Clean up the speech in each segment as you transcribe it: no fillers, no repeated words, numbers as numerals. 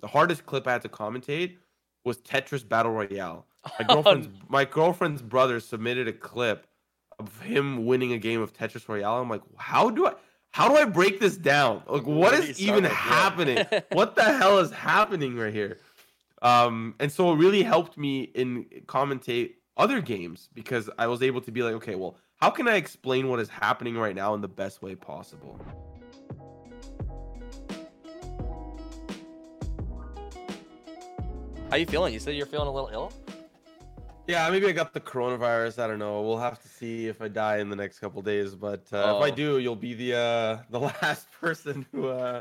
the hardest clip I had to commentate was Tetris Battle Royale. My girlfriend's brother submitted a clip of him winning a game of Tetris Royale. I'm like, how do I break this down? Like, what is even happening? What the hell is happening right here? And so it really helped me in commentate other games because I was able to be like, okay, well, how can I explain what is happening right now in the best way possible? How you feeling? You said you're feeling a little ill? Yeah, maybe I got the coronavirus. I don't know. We'll have to see if I die in the next couple of days. But if I do, you'll be the last person who, I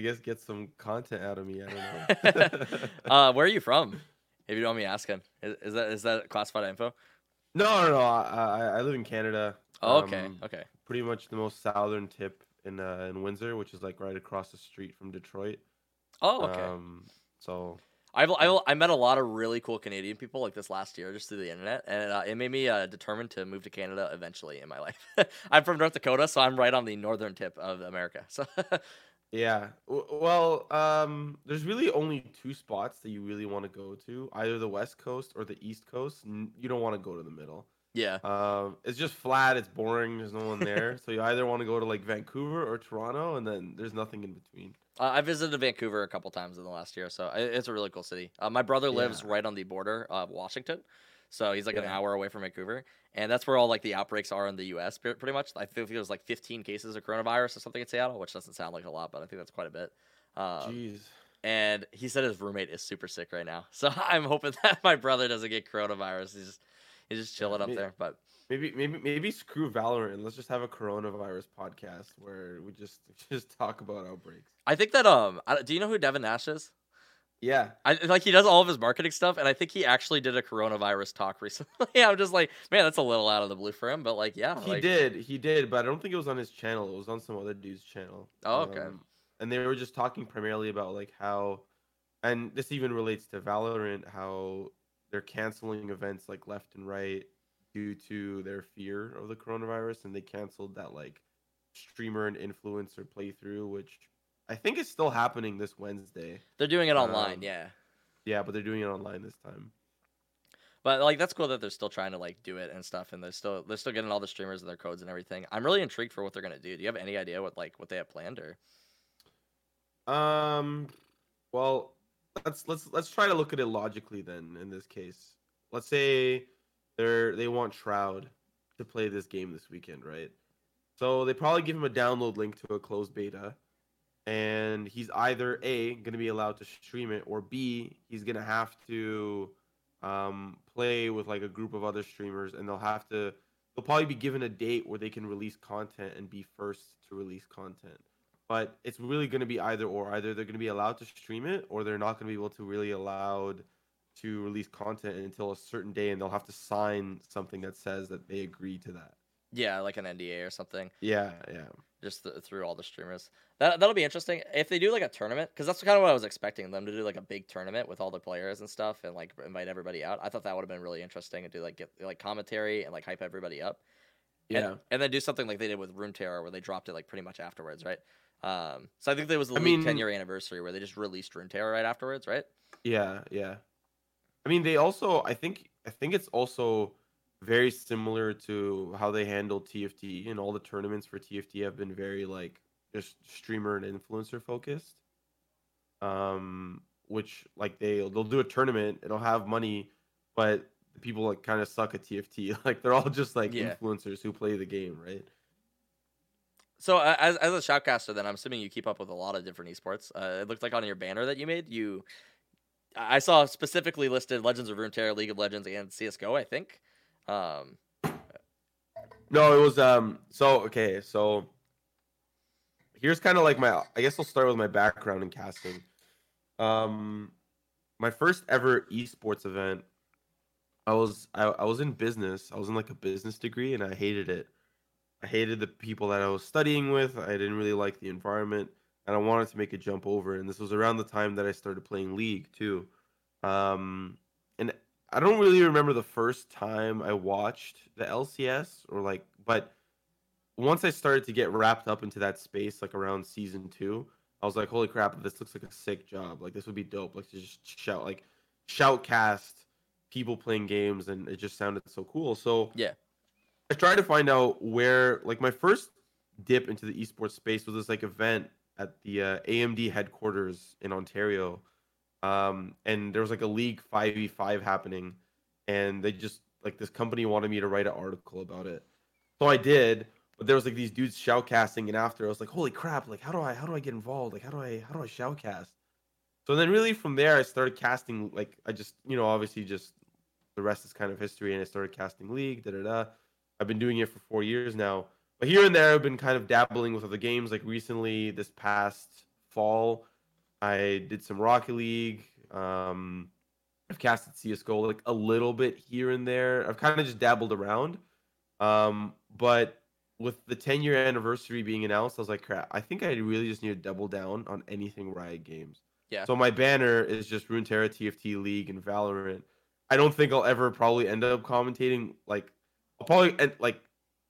guess, gets some content out of me. I don't know. Where are you from? If you don't want me asking, is that classified info? No. I live in Canada. Oh, okay. Pretty much the most southern tip in Windsor, which is like right across the street from Detroit. Oh, okay. So. I met a lot of really cool Canadian people like this last year just through the internet, and it made me determined to move to Canada eventually in my life. I'm from North Dakota, so I'm right on the northern tip of America. So, yeah. Well, there's really only two spots that you really want to go to, either the West Coast or the East Coast. You don't want to go to the middle. Yeah. It's just flat. It's boring. There's no one there. So you either want to go to like Vancouver or Toronto, and then there's nothing in between. I visited Vancouver a couple times in the last year, so it's a really cool city. My brother lives right on the border of Washington, so he's like an hour away from Vancouver, and that's where all like the outbreaks are in the U.S. pretty much. I think there's like 15 cases of coronavirus or something in Seattle, which doesn't sound like a lot, but I think that's quite a bit. Jeez. And he said his roommate is super sick right now, so I'm hoping that my brother doesn't get coronavirus. He's just chilling up there, but. Maybe screw Valorant and let's just have a coronavirus podcast where we just talk about outbreaks. I think that do you know who Devin Nash is? Yeah, he does all of his marketing stuff, and I think he actually did a coronavirus talk recently. I'm just like, man, that's a little out of the blue for him, but like, yeah, he did, but I don't think it was on his channel. It was on some other dude's channel. Oh, okay. And they were just talking primarily about like how, and this even relates to Valorant, how they're canceling events like left and right. Due to their fear of the coronavirus, and they canceled that like streamer and influencer playthrough, which I think is still happening this Wednesday. They're doing it online, yeah, but they're doing it online this time. But like that's cool that they're still trying to like do it and stuff, and they're still getting all the streamers and their codes and everything. I'm really intrigued for what they're gonna do. Do you have any idea what they have planned or? Well, let's try to look at it logically then. In this case, let's say. They want Shroud to play this game this weekend, right? So they probably give him a download link to a closed beta, and he's either A, going to be allowed to stream it, or B, he's going to have to play with like a group of other streamers, and they'll probably be given a date where they can release content and be first to release content. But it's really going to be either or. Either they're going to be allowed to stream it, or they're not going to be able to really allowed to release content until a certain day, and they'll have to sign something that says that they agree to that. Yeah, like an NDA or something. Yeah. Just through all the streamers. That'll be interesting. If they do like a tournament, because that's kind of what I was expecting them to do, like a big tournament with all the players and stuff and like invite everybody out. I thought that would have been really interesting and do like get like commentary and like hype everybody up. Yeah. And then do something like they did with Runeterra where they dropped it like pretty much afterwards, right? So I think there was the League 10-year anniversary where they just released Runeterra right afterwards, right? Yeah. I mean, they also, I think it's also very similar to how they handle TFT, and all the tournaments for TFT have been very like just streamer and influencer focused. Which like they'll do a tournament, it'll have money, but the people like kind of suck at TFT. Like they're all just like influencers who play the game, right? So as a shoutcaster, then I'm assuming you keep up with a lot of different esports. It looked like on your banner that you made I saw specifically listed Legends of Runeterra, League of Legends, and CS:GO. I think. No, it was So here's kind of like my. I guess I'll start with my background in casting. My first ever esports event. I was in business. I was in like a business degree, and I hated it. I hated the people that I was studying with. I didn't really like the environment. And I wanted to make a jump over, and this was around the time that I started playing League too. And I don't really remember the first time I watched the LCS but once I started to get wrapped up into that space, like around season 2, I was like, holy crap, this looks like a sick job. Like, this would be dope. Like, to just shout, like, shoutcast people playing games, and it just sounded so cool. So yeah, I tried to find out where, like, my first dip into the esports space was this, like, event at the AMD headquarters in Ontario. And there was, like, a League 5v5 happening, and they just, like, this company wanted me to write an article about it. So I did, but there was, like, these dudes shoutcasting, and after I was like, holy crap, like, how do I get involved? Like, how do I shoutcast? So then really from there, I started casting, like, I just, you know, obviously just the rest is kind of history, and I started casting League, I've been doing it for 4 years now. But here and there, I've been kind of dabbling with other games. Like recently, this past fall, I did some Rocket League. I've casted CS:GO like a little bit here and there. I've kind of just dabbled around. But with the 10-year anniversary being announced, I was like, crap, I think I really just need to double down on anything Riot Games. Yeah. So my banner is just Runeterra, TFT, League, and Valorant. I don't think I'll ever probably end up commentating. Like, I'll probably, like,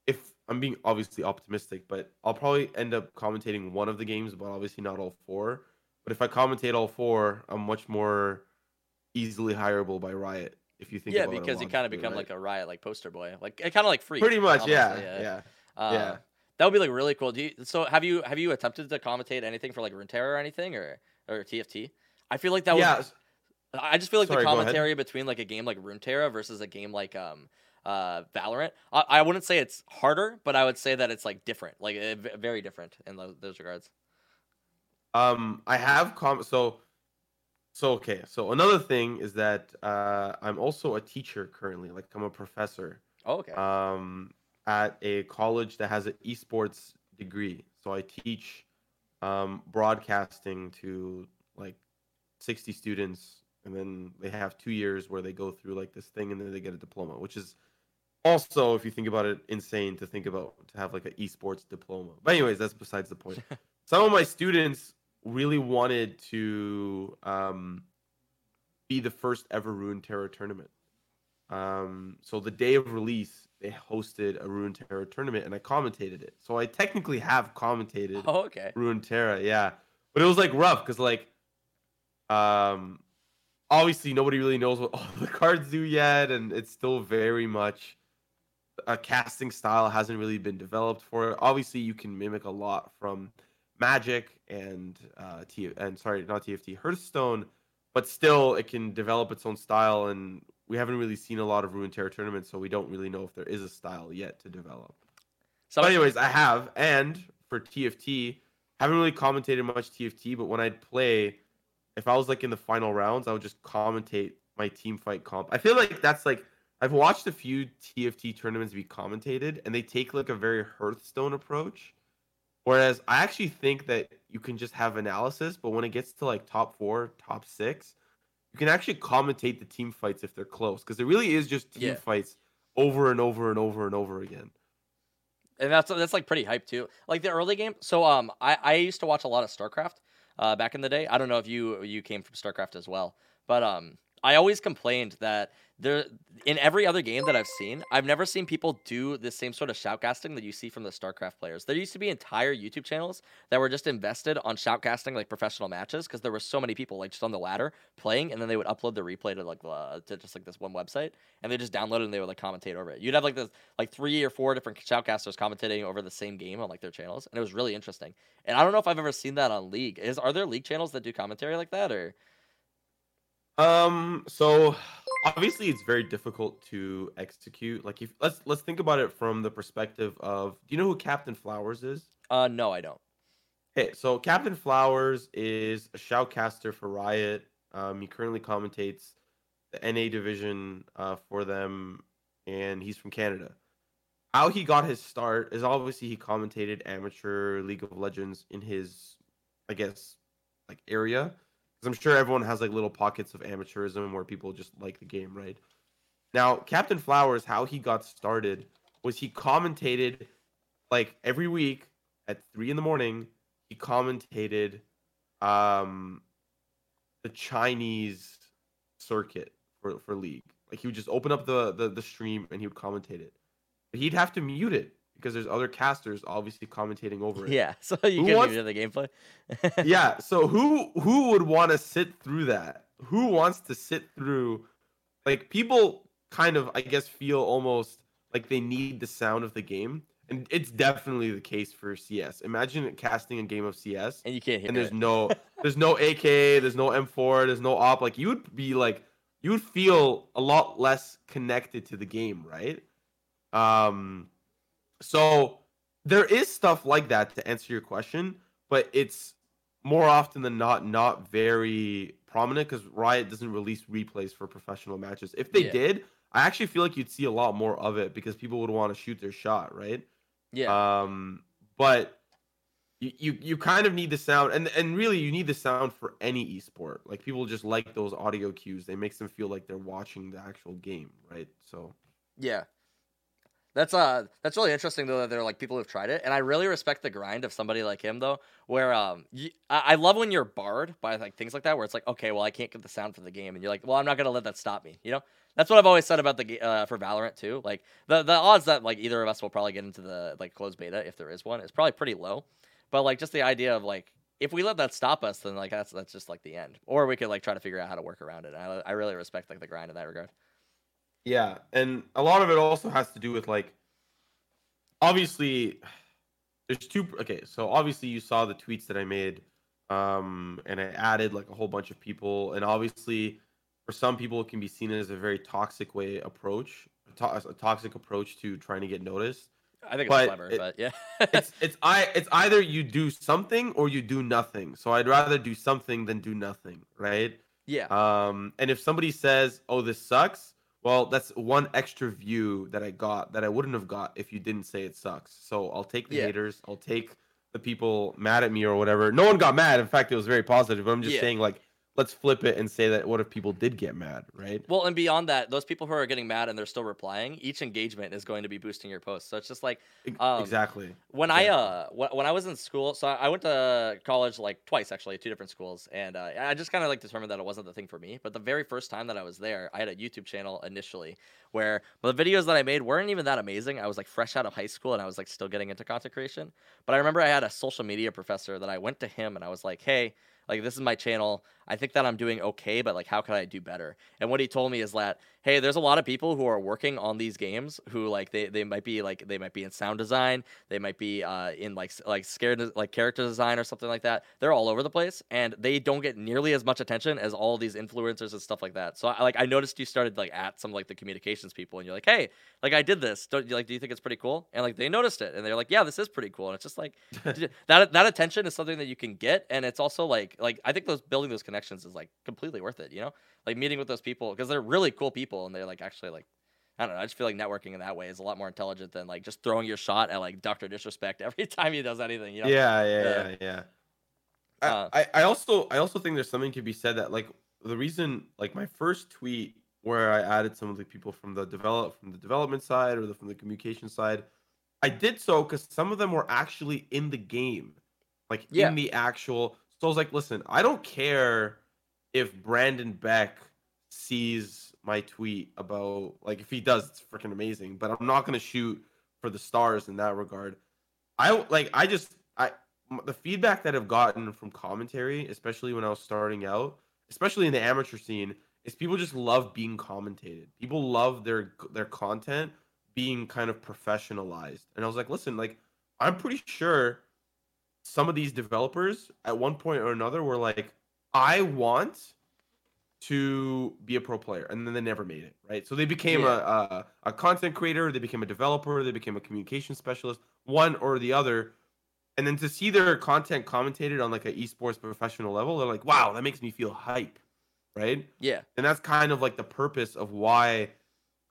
if I'm being obviously optimistic, but I'll probably end up commentating one of the games, but obviously not all four. But if I commentate all four, I'm much more easily hireable by Riot. If you think about it. Yeah, because you kind of become like a Riot like poster boy, like kind of like Freak. Pretty much, honestly. Yeah. That would be like really cool. So have you attempted to commentate anything for like Runeterra or anything or TFT? I feel like that would. Yeah. I just feel like the commentary between like a game like Runeterra versus a game like Valorant. I wouldn't say it's harder, but I would say that it's like different, like very different in those regards. I have okay. So another thing is that I'm also a teacher currently. Like I'm a professor. Oh, okay. At a college that has an esports degree. So I teach broadcasting to like 60 students, and then they have 2 years where they go through like this thing, and then they get a diploma, which is also, if you think about it, insane to think about to have like an esports diploma. But anyways, that's besides the point. Some of my students really wanted to be the first ever Runeterra tournament. So the day of release, they hosted a Runeterra tournament, and I commentated it. So I technically have commentated Runeterra, yeah. But it was like rough because like obviously nobody really knows what all the cards do yet, and it's still very much a casting style hasn't really been developed for it. Obviously, you can mimic a lot from Magic and Hearthstone, but still it can develop its own style, and we haven't really seen a lot of Runeterra tournaments, so we don't really know if there is a style yet to develop. So anyways, I have, and for TFT, haven't really commentated much TFT, but when I'd play, if I was like in the final rounds, I would just commentate my team fight comp. I feel like that's like, I've watched a few TFT tournaments be commentated, and they take like a very Hearthstone approach. Whereas I actually think that you can just have analysis, but when it gets to like top four, top six, you can actually commentate the team fights if they're close, because it really is just team fights over and over and over and over again. And that's like pretty hype too. Like the early game. So I used to watch a lot of StarCraft back in the day. I don't know if you came from StarCraft as well, but I always complained that there in every other game that I've seen, I've never seen people do the same sort of shoutcasting that you see from the StarCraft players. There used to be entire YouTube channels that were just invested on shoutcasting like professional matches because there were so many people like just on the ladder playing, and then they would upload the replay to like to just like this one website, and they just download it and they would like commentate over it. You'd have like this like 3 or 4 different shoutcasters commentating over the same game on like their channels, and it was really interesting. And I don't know if I've ever seen that on League. Are there League channels that do commentary like that or? So obviously it's very difficult to execute. Like if let's think about it from the perspective of, do you know who Captain Flowers is? No, I don't. Okay, so Captain Flowers is a shoutcaster for Riot. He currently commentates the NA division for them, and he's from Canada. How he got his start is obviously he commentated amateur League of Legends in his, I guess, like area. I'm sure everyone has like little pockets of amateurism where people just like the game, right? Now, Captain Flowers, how he got started was he commentated like every week at 3 a.m. He commentated the Chinese circuit for League. Like he would just open up the stream and he would commentate it. But he'd have to mute it because there's other casters obviously commentating over it. Yeah, so you couldn't even do the gameplay. Yeah, so who would want to sit through that? Who wants to sit through, like, people kind of, I guess, feel almost like they need the sound of the game. And it's definitely the case for CS. Imagine casting a game of CS. And you can't hear and there's it. there's no AK, there's no M4, there's no op. Like, you would be like, you would feel a lot less connected to the game, right? So there is stuff like that to answer your question, but it's more often than not very prominent because Riot doesn't release replays for professional matches. If they did, I actually feel like you'd see a lot more of it because people would want to shoot their shot, right? Yeah. But you kind of need the sound, and really you need the sound for any esport. Like, people just like those audio cues. They makes them feel like they're watching the actual game, right? So yeah. That's really interesting though that there are like people who've tried it, and I really respect the grind of somebody like him though, where I love when you're barred by like things like that, where it's like, okay, well I can't get the sound for the game, and you're like, well I'm not gonna let that stop me, you know? That's what I've always said about the for Valorant too. Like the odds that like either of us will probably get into the like closed beta if there is one is probably pretty low, but like just the idea of like if we let that stop us, then like that's just like the end, or we could like try to figure out how to work around it. I really respect like the grind in that regard. Yeah, and a lot of it also has to do with, like, obviously, there's two... Okay, so obviously you saw the tweets that I made, and I added, like, a whole bunch of people, and obviously, for some people, it can be seen as a very toxic way approach, a toxic approach to trying to get noticed. I think it's clever, but yeah. It's either you do something or you do nothing, so I'd rather do something than do nothing, right? Yeah. And if somebody says, oh, this sucks... Well, that's one extra view that I got that I wouldn't have got if you didn't say it sucks. So I'll take the haters. I'll take the people mad at me or whatever. No one got mad. In fact, it was very positive. But I'm just saying, like, let's flip it and say that what if people did get mad, right? Well, and beyond that, those people who are getting mad and they're still replying, each engagement is going to be boosting your post. So it's just like... exactly. When I was in school... So I went to college, like, twice, actually, two different schools. And I just kind of, like, determined that it wasn't the thing for me. But the very first time that I was there, I had a YouTube channel initially where the videos that I made weren't even that amazing. I was, like, fresh out of high school and I was, like, still getting into content creation. But I remember I had a social media professor that I went to him and I was like, hey... Like, this is my channel. I think that I'm doing okay, but, like, how can I do better? And what he told me is that, hey, there's a lot of people who are working on these games who, like, they might be in sound design. They might be in, like scared, like, character design or something like that. They're all over the place, and they don't get nearly as much attention as all these influencers and stuff like that. So, I noticed you started, like, at some, like, the communications people, and you're like, hey, like, I did this. Do you think it's pretty cool? And, like, they noticed it, and they're like, yeah, this is pretty cool. And it's just, like, that attention is something that you can get, and it's also, like I think building those connections is like completely worth it, you know, like meeting with those people because they're really cool people and they're like actually like I don't know, I just feel like networking in that way is a lot more intelligent than like just throwing your shot at like Dr. Disrespect every time he does anything, you know? Yeah. I also think there's something to be said that like the reason like my first tweet where I added some of the people from the development side or from the communication side, I did so because some of them were actually in the game, like in the actual. So I was like, listen, I don't care if Brandon Beck sees my tweet about, like, if he does, it's freaking amazing. But I'm not going to shoot for the stars in that regard. The feedback that I've gotten from commentary, especially when I was starting out, especially in the amateur scene, is people just love being commentated. People love their content being kind of professionalized. And I was like, listen, like, I'm pretty sure... some of these developers at one point or another were like, I want to be a pro player. And then they never made it, right? So they became a content creator. They became a developer. They became a communication specialist, one or the other. And then to see their content commentated on like an esports professional level, they're like, wow, that makes me feel hype, right? Yeah. And that's kind of like the purpose of why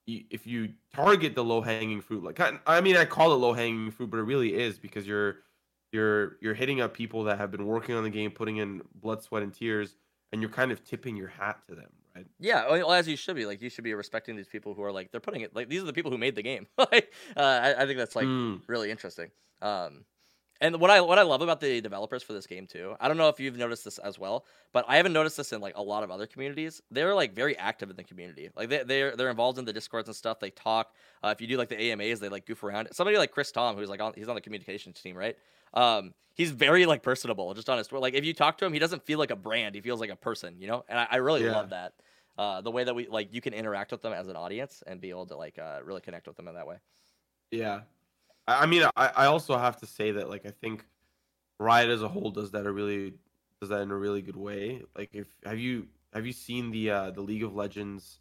if you target the low-hanging fruit, like I mean, I call it low-hanging fruit, but it really is because you're hitting up people that have been working on the game, putting in blood, sweat, and tears, and you're kind of tipping your hat to them, right? Yeah, well, as you should be. Like, you should be respecting these people who are, like, they're putting it... Like, these are the people who made the game. I think that's, like, really interesting. And what I love about the developers for this game too, I don't know if you've noticed this as well, but I haven't noticed this in like a lot of other communities. They're like very active in the community. Like they're involved in the Discords and stuff. They talk. If you do like the AMAs, they like goof around. Somebody like Chris Tom, who's like he's on the communications team, right? He's very like personable, just on his Twitter. Like if you talk to him, he doesn't feel like a brand. He feels like a person, you know. And I really love that. The way that we like you can interact with them as an audience and be able to like really connect with them in that way. Yeah. I mean, I also have to say that, like, I think Riot as a whole does that in a really good way. Like, if have you seen the League of Legends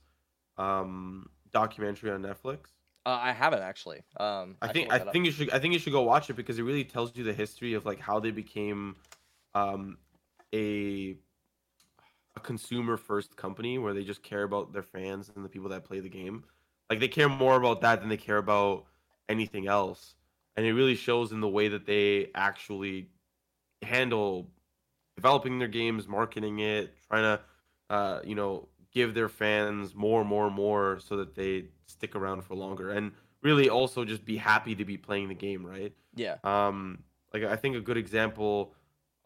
documentary on Netflix? I haven't actually. I think you should go watch it because it really tells you the history of like how they became a consumer first company where they just care about their fans and the people that play the game. Like, they care more about that than they care about anything else, and it really shows in the way that they actually handle developing their games, marketing it, trying to give their fans more so that they stick around for longer and really also just be happy to be playing the game, right? Like I think a good example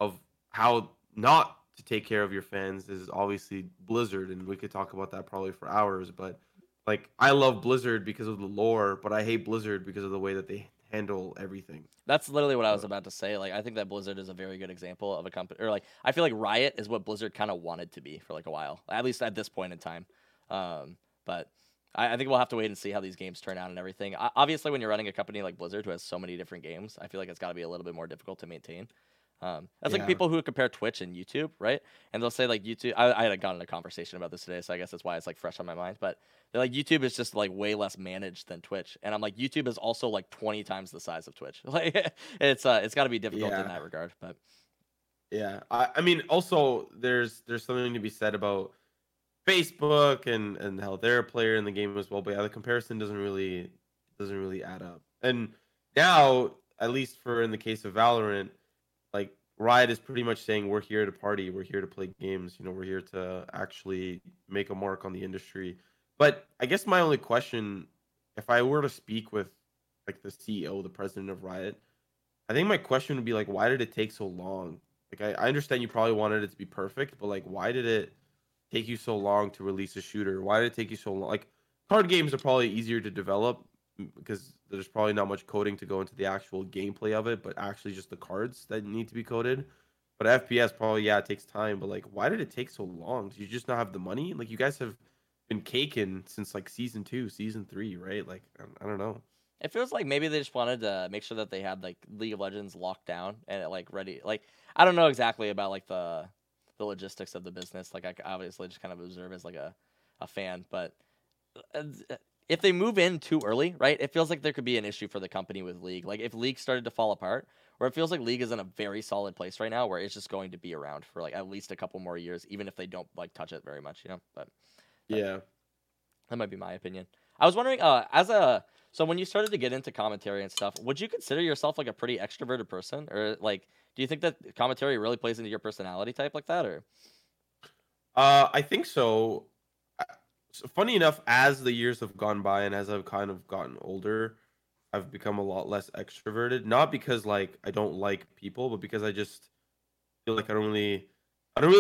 of how not to take care of your fans is obviously Blizzard, and we could talk about that probably for hours, but like, I love Blizzard because of the lore, but I hate Blizzard because of the way that they handle everything. That's literally what I was about to say. Like, I think that Blizzard is a very good example of a company. Or, like, I feel like Riot is what Blizzard kind of wanted to be for, like, a while. At least at this point in time. But I think we'll have to wait and see how these games turn out and everything. Obviously, when you're running a company like Blizzard who has so many different games, I feel like it's got to be a little bit more difficult to maintain. That's like people who compare Twitch and YouTube, right? And they'll say like YouTube. I had gotten a conversation about this today, so I guess that's why it's like fresh on my mind. But they're like YouTube is just like way less managed than Twitch, and I'm like YouTube is also like 20 times the size of Twitch. Like it's got to be difficult in that regard. But I mean also there's something to be said about Facebook and how they're a player in the game as well. But the comparison doesn't really add up. And now at least in the case of Valorant. Like Riot is pretty much saying we're here to party, we're here to play games, you know, we're here to actually make a mark on the industry. But I guess my only question, if I were to speak with like the CEO, the president of Riot, I think my question would be like, why did it take so long? Like I understand you probably wanted it to be perfect, but like why did it take you so long to release a shooter? Why did it take you so long? Like card games are probably easier to develop because there's probably not much coding to go into the actual gameplay of it, but actually just the cards that need to be coded. But FPS probably, it takes time. But like, why did it take so long? Do you just not have the money? Like, you guys have been caking since like season 2, season 3, right? Like, I don't know. It feels like maybe they just wanted to make sure that they had like League of Legends locked down and like ready. Like, I don't know exactly about like the logistics of the business. Like, I obviously just kind of observe as like a fan, but. If they move in too early, right, it feels like there could be an issue for the company with League. Like, if League started to fall apart, where it feels like League is in a very solid place right now where it's just going to be around for, like, at least a couple more years, even if they don't, like, touch it very much, you know? But yeah. That might be my opinion. I was wondering, so when you started to get into commentary and stuff, would you consider yourself, like, a pretty extroverted person? Or, like, do you think that commentary really plays into your personality type like that? Or I think so. So funny enough, as the years have gone by and as I've kind of gotten older, I've become a lot less extroverted. Not because like I don't like people, but because I just feel like I don't really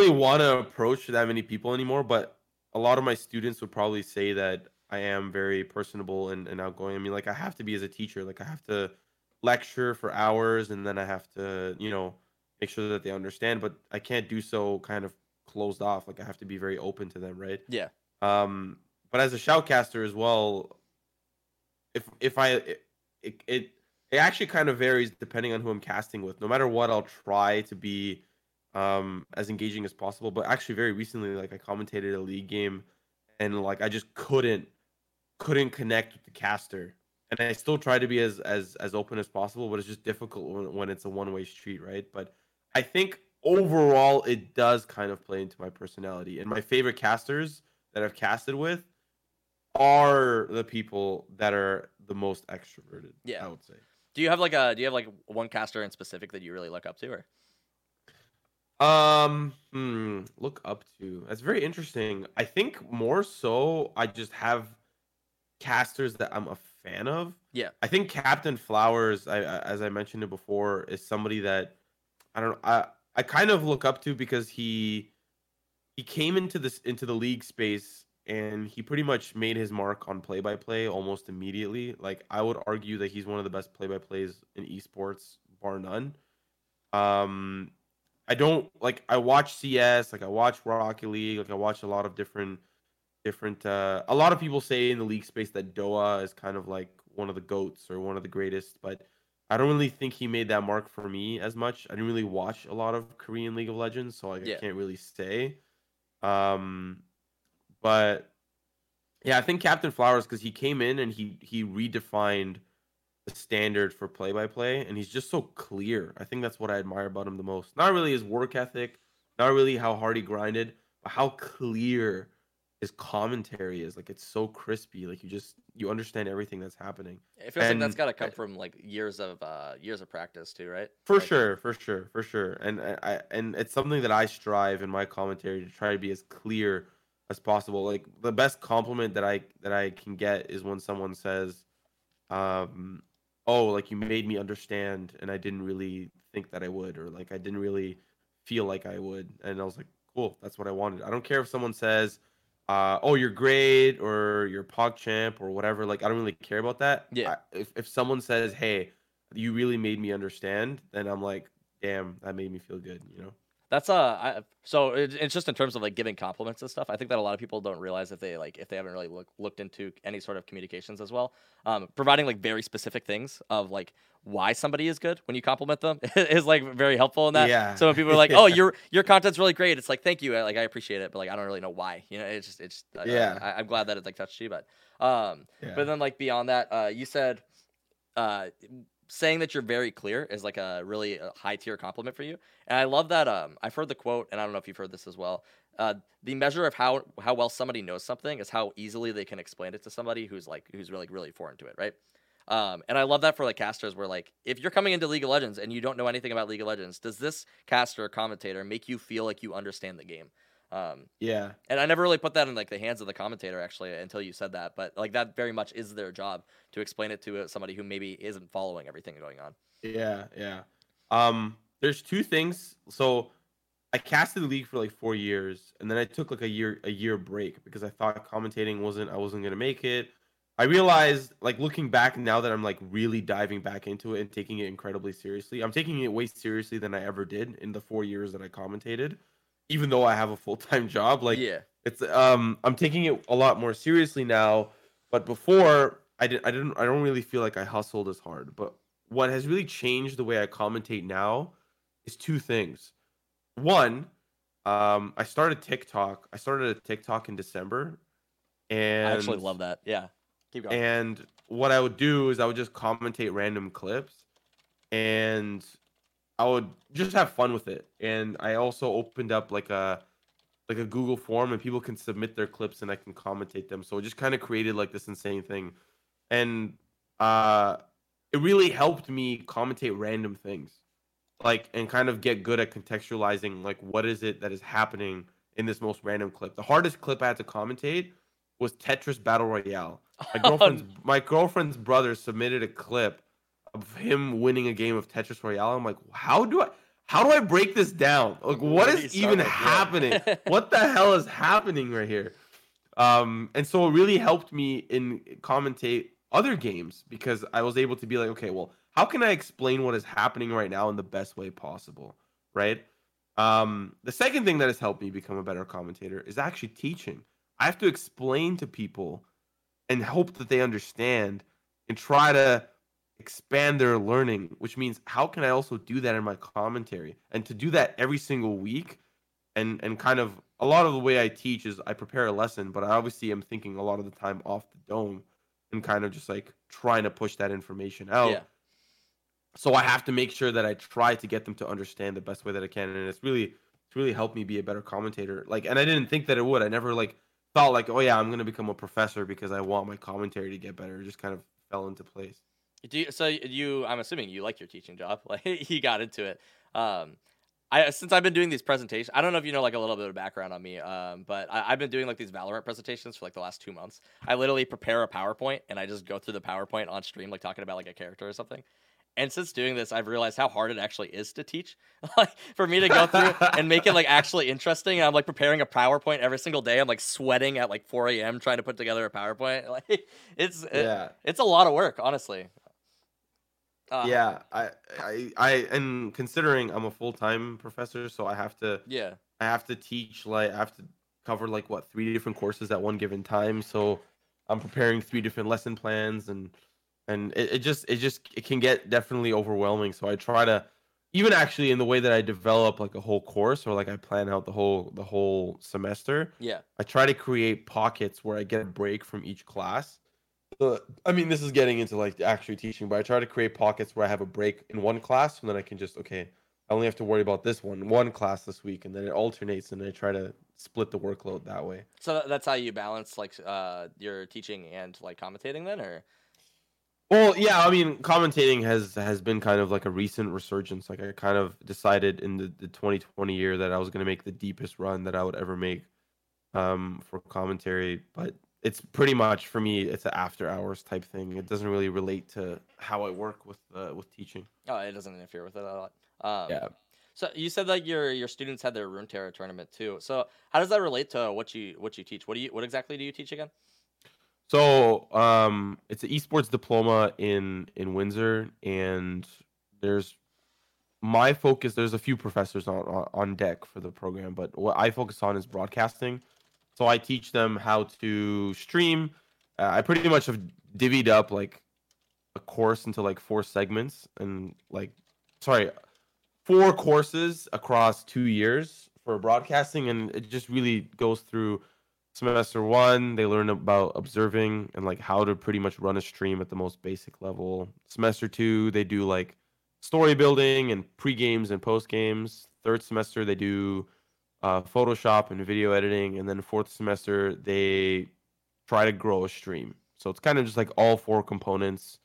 want to approach that many people anymore. But a lot of my students would probably say that I am very personable and outgoing. I mean, like I have to be as a teacher. Like I have to lecture for hours and then I have to, make sure that they understand. But I can't do so kind of closed off. Like I have to be very open to them, right? Yeah. But as a shoutcaster as well, it actually kind of varies depending on who I'm casting with. No matter what, I'll try to be as engaging as possible. But actually, very recently, like I commentated a league game, and like I just couldn't connect with the caster, and I still try to be as open as possible. But it's just difficult when it's a one-way street, right? But I think overall, it does kind of play into my personality. And my favorite casters that I've casted with are the people that are the most extroverted. Yeah, I would say. Do you have like one caster in specific that you really look up to? Or? Look up to. That's very interesting. I think more so I just have casters that I'm a fan of. Yeah. I think Captain Flowers, as I mentioned it before, is somebody that I kind of look up to because he came into the league space and he pretty much made his mark on play-by-play almost immediately. Like, I would argue that he's one of the best play-by-plays in esports, bar none. I watch CS, I watch Rocket League, I watch a lot of different a lot of people say in the league space that DoA is kind of like one of the GOATs or one of the greatest, but I don't really think he made that mark for me as much. I didn't really watch a lot of Korean League of Legends, so I can't really say. But yeah, I think Captain Flowers, because he came in and he redefined the standard for play-by-play, and he's just so clear. I think that's what I admire about him the most. Not really his work ethic, not really how hard he grinded, but how clear his commentary is. Like, it's so crispy. Like, you understand everything that's happening. It feels like that's got to come from like years of practice too, right? For sure. And I it's something that I strive in my commentary to try to be as clear as possible. Like, the best compliment that I can get is when someone says, you made me understand, and I didn't really think that I would, or like I didn't really feel like I would. And I was like, cool, that's what I wanted. I don't care if someone says, you're great or you're PogChamp or whatever. Like, I don't really care about that. Yeah. If someone says, hey, you really made me understand, then I'm like, damn, that made me feel good, you know? That's it's just in terms of like giving compliments and stuff. I think that a lot of people don't realize if they haven't really looked into any sort of communications as well. Providing like very specific things of like why somebody is good when you compliment them is like very helpful in that. Yeah. So when people are like, "Oh, your content's really great," it's like, "Thank you, I appreciate it," but like I don't really know why. You know, it's just yeah. I'm glad that it like touched you, but But then like beyond that, you said, saying that you're very clear is like a really high tier compliment for you. And I love that. I've heard the quote, and I don't know if you've heard this as well. The measure of how well somebody knows something is how easily they can explain it to somebody who's really, really foreign to it. Right. And I love that for like casters where like, if you're coming into League of Legends and you don't know anything about League of Legends, does this caster or commentator make you feel like you understand the game? Yeah. And I never really put that in like the hands of the commentator actually until you said that, but like that very much is their job to explain it to somebody who maybe isn't following everything going on. Yeah. There's two things. So I casted the league for like 4 years, and then I took like a year break because I thought commentating I wasn't going to make it. I realized, like, looking back now that I'm like really diving back into it and taking it incredibly seriously. I'm taking it way seriously than I ever did in the 4 years that I commentated. Even though I have a full-time job, It's I'm taking it a lot more seriously now. But before I don't really feel like I hustled as hard. But what has really changed the way I commentate now is two things. One, I started a TikTok in December, and I actually love that. Yeah, keep going. And what I would do is I would just commentate random clips, and I would just have fun with it. And I also opened up like a Google form, and people can submit their clips and I can commentate them. So it just kind of created like this insane thing. And it really helped me commentate random things, like, and kind of get good at contextualizing like what is it that is happening in this most random clip. The hardest clip I had to commentate was Tetris Battle Royale. My girlfriend's brother submitted a clip of him winning a game of Tetris Royale. I'm like, how do I break this down? Like, what is even happening? What the hell is happening right here? And so it really helped me in commentate other games because I was able to be like, okay, well, how can I explain what is happening right now in the best way possible, right? The second thing that has helped me become a better commentator is actually teaching. I have to explain to people and hope that they understand and try to expand their learning, which means how can I also do that in my commentary? And to do that every single week, and kind of a lot of the way I teach is I prepare a lesson, but I obviously am thinking a lot of the time off the dome and kind of just like trying to push that information out. Yeah. So I have to make sure that I try to get them to understand the best way that I can. And it's really helped me be a better commentator. Like, and I didn't think that it would. I never like thought like, oh yeah, I'm going to become a professor because I want my commentary to get better. It just kind of fell into place. I'm assuming you like your teaching job. Like, you got into it. Since I've been doing these presentations, I don't know if you know like a little bit of background on me, but I've been doing like these Valorant presentations for like the last 2 months. I literally prepare a PowerPoint and I just go through the PowerPoint on stream, like talking about like a character or something. And since doing this, I've realized how hard it actually is to teach. Like for me to go through and make it like actually interesting. And I'm like preparing a PowerPoint every single day. I'm like sweating at like 4 a.m. trying to put together a PowerPoint. Like it's a lot of work, honestly. I and considering I'm a full-time professor, so I have to teach, like I have to cover like what, 3 different courses at one given time. So I'm preparing 3 different lesson plans, and it can get definitely overwhelming. So I try to, even actually in the way that I develop like a whole course, or like I plan out the whole semester. Yeah. I try to create pockets where I get a break from each class. I mean, this is getting into like actually teaching, but I try to create pockets where I have a break in one class, and then I can just, okay, I only have to worry about this one class this week, and then it alternates, and I try to split the workload that way. So that's how you balance like your teaching and like commentating then, or? Well, yeah, I mean, commentating has been kind of like a recent resurgence. Like I kind of decided in the 2020 year that I was going to make the deepest run that I would ever make for commentary, but it's pretty much, for me, it's an after hours type thing. It doesn't really relate to how I work with teaching. Oh, it doesn't interfere with it a lot. Yeah. So you said that your students had their Runeterra tournament too. So how does that relate to what you teach? What exactly do you teach again? So it's an esports diploma in Windsor, and there's my focus. There's a few professors on deck for the program, but what I focus on is broadcasting. So I teach them how to stream. I pretty much have divvied up like a course into like 4 segments, and 4 courses across 2 years for broadcasting. And it just really goes through semester 1. They learn about observing and like how to pretty much run a stream at the most basic level. Semester 2, they do like story building and pre-games and post-games. Third semester, they do Photoshop and video editing, and then 4th semester they try to grow a stream. So it's kind of just like all 4 components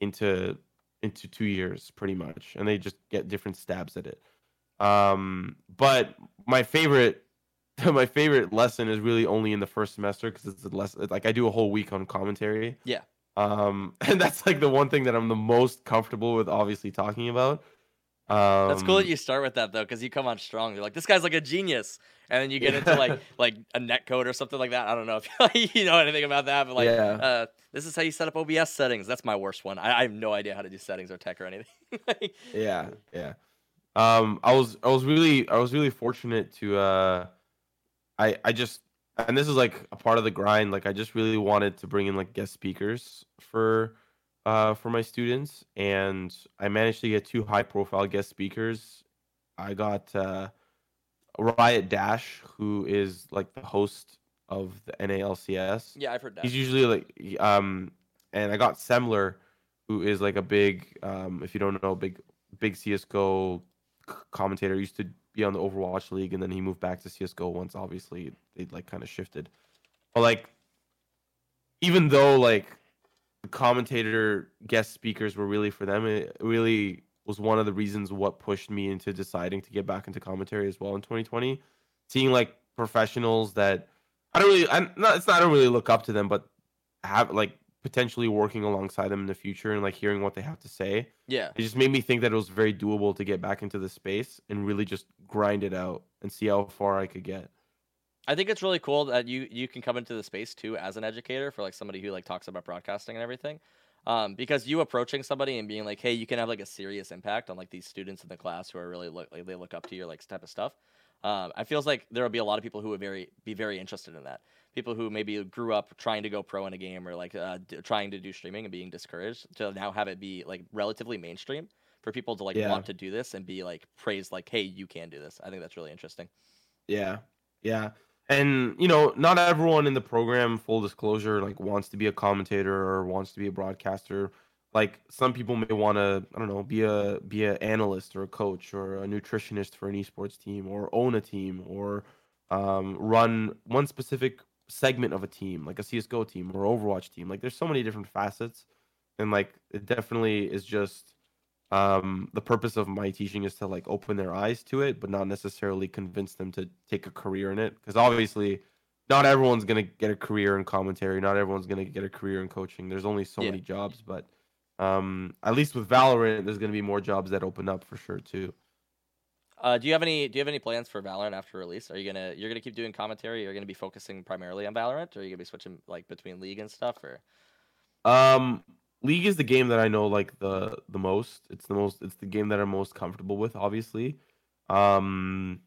into 2 years pretty much, and they just get different stabs at it. But my favorite lesson is really only in the first semester, because it's like I do a whole week on commentary. Yeah. And that's like the one thing that I'm the most comfortable with, obviously, talking about. That's cool that you start with that though, because you come on strong. You're like, this guy's like a genius, and then you get into like a net code or something like that. I don't know if you know anything about that, but this is how you set up OBS settings. That's my worst one. I have no idea how to do settings or tech or anything. I was really fortunate to I just, and this is like a part of the grind. Like I just really wanted to bring in like guest speakers for my students, and I managed to get 2 high-profile guest speakers. I got Riot Dash, who is like the host of the NALCS. Yeah, I've heard that. He's usually like, and I got Semler, who is like a big, if you don't know, big CS:GO commentator. He used to be on the Overwatch League, and then he moved back to CS:GO once. Obviously, they like kind of shifted, but like, even though like commentator guest speakers were really for them, it really was one of the reasons what pushed me into deciding to get back into commentary as well in 2020. Seeing like professionals that I don't really look up to them, but have like potentially working alongside them in the future, and like hearing what they have to say. Yeah, it just made me think that it was very doable to get back into the space and really just grind it out and see how far I could get. I think it's really cool that you can come into the space too as an educator for like somebody who like talks about broadcasting and everything, because you approaching somebody and being like, hey, you can have like a serious impact on like these students in the class who are really they look up to your like type of stuff. I feels like there will be a lot of people who would be very interested in that. People who maybe grew up trying to go pro in a game, or like trying to do streaming and being discouraged, to now have it be like relatively mainstream for people to like want to do this and be like praised, like, hey, you can do this. I think that's really interesting. Yeah. Yeah. And, you know, not everyone in the program, full disclosure, like wants to be a commentator or wants to be a broadcaster. Like some people may want to, I don't know, be an analyst or a coach or a nutritionist for an esports team, or own a team, or run one specific segment of a team, like a CSGO team or Overwatch team. Like there's so many different facets, and like it definitely is just The purpose of my teaching is to like open their eyes to it, but not necessarily convince them to take a career in it, because obviously not everyone's going to get a career in commentary, not everyone's going to get a career in coaching. There's only so many jobs, but at least with Valorant there's going to be more jobs that open up for sure too. Do you have any plans for Valorant after release? Are you gonna keep doing commentary? You're gonna be focusing primarily on Valorant, or are you gonna be switching like between League and stuff? Or League is the game that I know like the most. It's the game that I'm most comfortable with. Obviously, I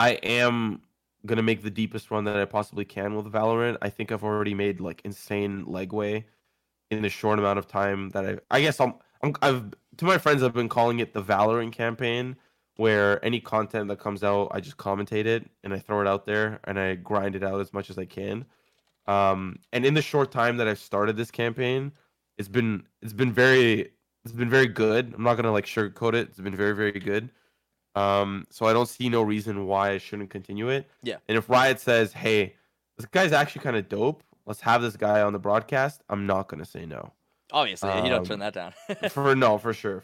am gonna make the deepest run that I possibly can with Valorant. I think I've already made like insane legway in the short amount of time that I've to my friends I've been calling it the Valorant campaign, where any content that comes out, I just commentate it and I throw it out there and I grind it out as much as I can. And in the short time that I've started this campaign, it's been very good. I'm not gonna like sugarcoat it. It's been very, very good. So I don't see no reason why I shouldn't continue it. Yeah. And if Riot says, hey, this guy's actually kind of dope, let's have this guy on the broadcast, I'm not gonna say no. Obviously, you don't turn that down. for sure.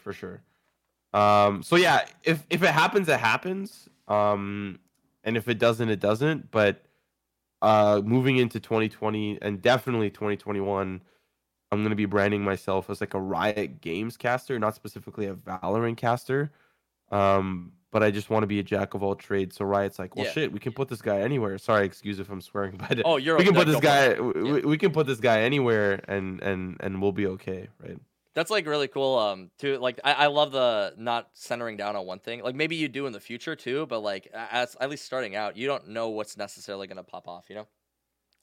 So yeah, if it happens, it happens. And if it doesn't, it doesn't. But moving into 2020 and definitely 2021, I'm gonna be branding myself as like a Riot Games caster, not specifically a Valorant caster. But I just want to be a jack of all trades. So Riot's like, well, shit, we can put this guy anywhere. Sorry, excuse if I'm swearing, but we can put this guy anywhere, and we'll be okay, right? That's like really cool. To like, I love the not centering down on one thing. Like maybe you do in the future too, but like as at least starting out, you don't know what's necessarily gonna pop off, you know.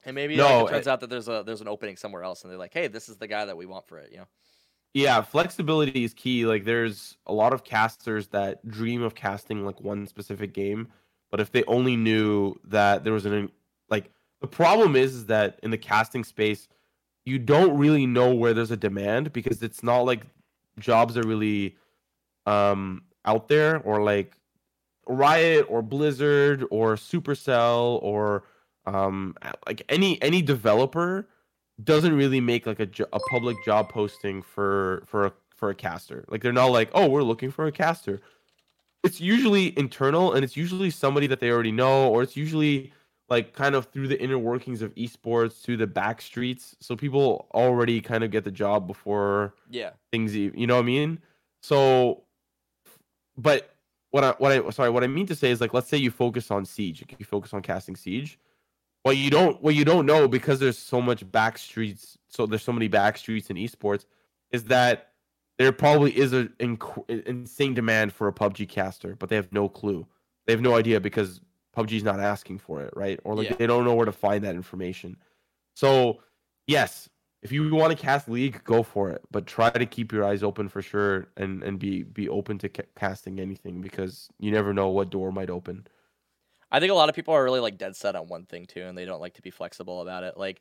And maybe it turns out that there's an opening somewhere else, and they're like, hey, this is the guy that we want for it, you know. Yeah, flexibility is key. Like there's a lot of casters that dream of casting like one specific game, but if they only knew that there was the problem is that in the casting space, you don't really know where there's a demand, because it's not like jobs are really out there, or like Riot or Blizzard or Supercell or like any developer doesn't really make like a public job posting for a caster. Like they're not like, oh, we're looking for a caster. It's usually internal, and it's usually somebody that they already know, or it's usually like kind of through the inner workings of esports, through the back streets. So people already kind of get the job before things, you know what I mean? So, but what I mean to say is, like, let's say you focus on Siege, you focus on casting Siege. What you don't know, because there's so much back streets, so there's so many back streets in esports, is that there probably is an insane demand for a PUBG caster, but they have no clue. They have no idea, because PUBG's not asking for it, right? Or like they don't know where to find that information. So yes, if you want to cast League, go for it, but try to keep your eyes open for sure, and be open to casting anything, because you never know what door might open. I think a lot of people are really like dead set on one thing too, and they don't like to be flexible about it. Like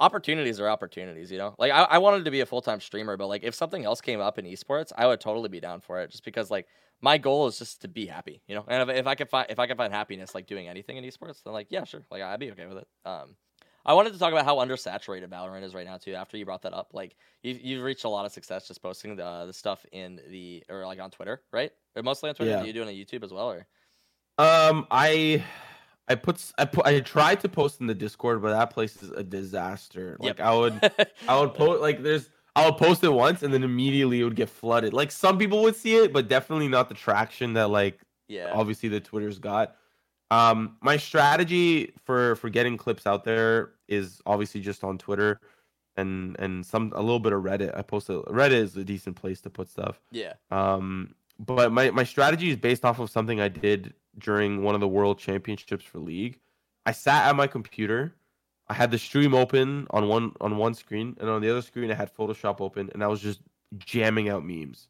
opportunities are opportunities, you know? Like I wanted to be a full-time streamer, but like if something else came up in esports, I would totally be down for it, just because like my goal is just to be happy, you know? And if I can find happiness like doing anything in esports, then like, yeah, sure. Like I'd be okay with it. I wanted to talk about how undersaturated Valorant is right now too, after you brought that up. Like you've reached a lot of success just posting the stuff or on Twitter, right? Or mostly on Twitter. Yeah. Do you do it on YouTube as well, or? I tried to post in the Discord, but that place is a disaster. Like I would post like I would post it once, and then immediately it would get flooded. Like some people would see it, but definitely not the traction that obviously the Twitter's got. My strategy for getting clips out there is obviously just on Twitter and a little bit of Reddit. Reddit is a decent place to put stuff. Yeah. But my strategy is based off of something I did during one of the World Championships for League. I sat at my computer. I had the stream open on one screen, and on the other screen I had Photoshop open, and I was just jamming out memes.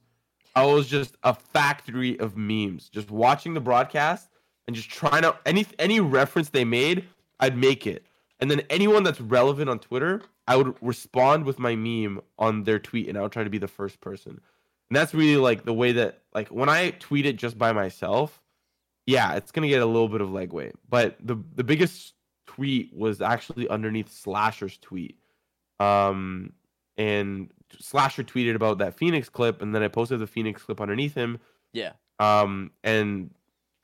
I was just a factory of memes, just watching the broadcast and just trying out any reference they made, I'd make it. And then anyone that's relevant on Twitter, I would respond with my meme on their tweet, and I would try to be the first person. And that's really like the way that, like, when I tweet it just by myself, yeah, it's gonna get a little bit of legway. But the biggest tweet was actually underneath Slasher's tweet, and Slasher tweeted about that Phoenix clip, and then I posted the Phoenix clip underneath him. Yeah. And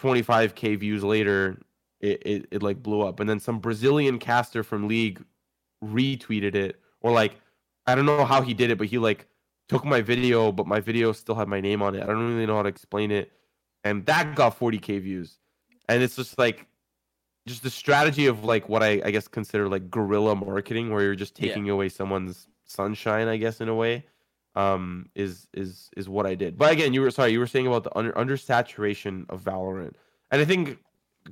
25K views later, it like blew up. And then some Brazilian caster from League retweeted it, or like, I don't know how he did it, but he like took my video, but my video still had my name on it. I don't really know how to explain it. And that got 40K views. And it's just like, just the strategy of like what I guess consider like guerrilla marketing, where you're just taking away someone's sunshine, I guess, in a way, is what I did. But again, you were saying about the undersaturation of Valorant. And I think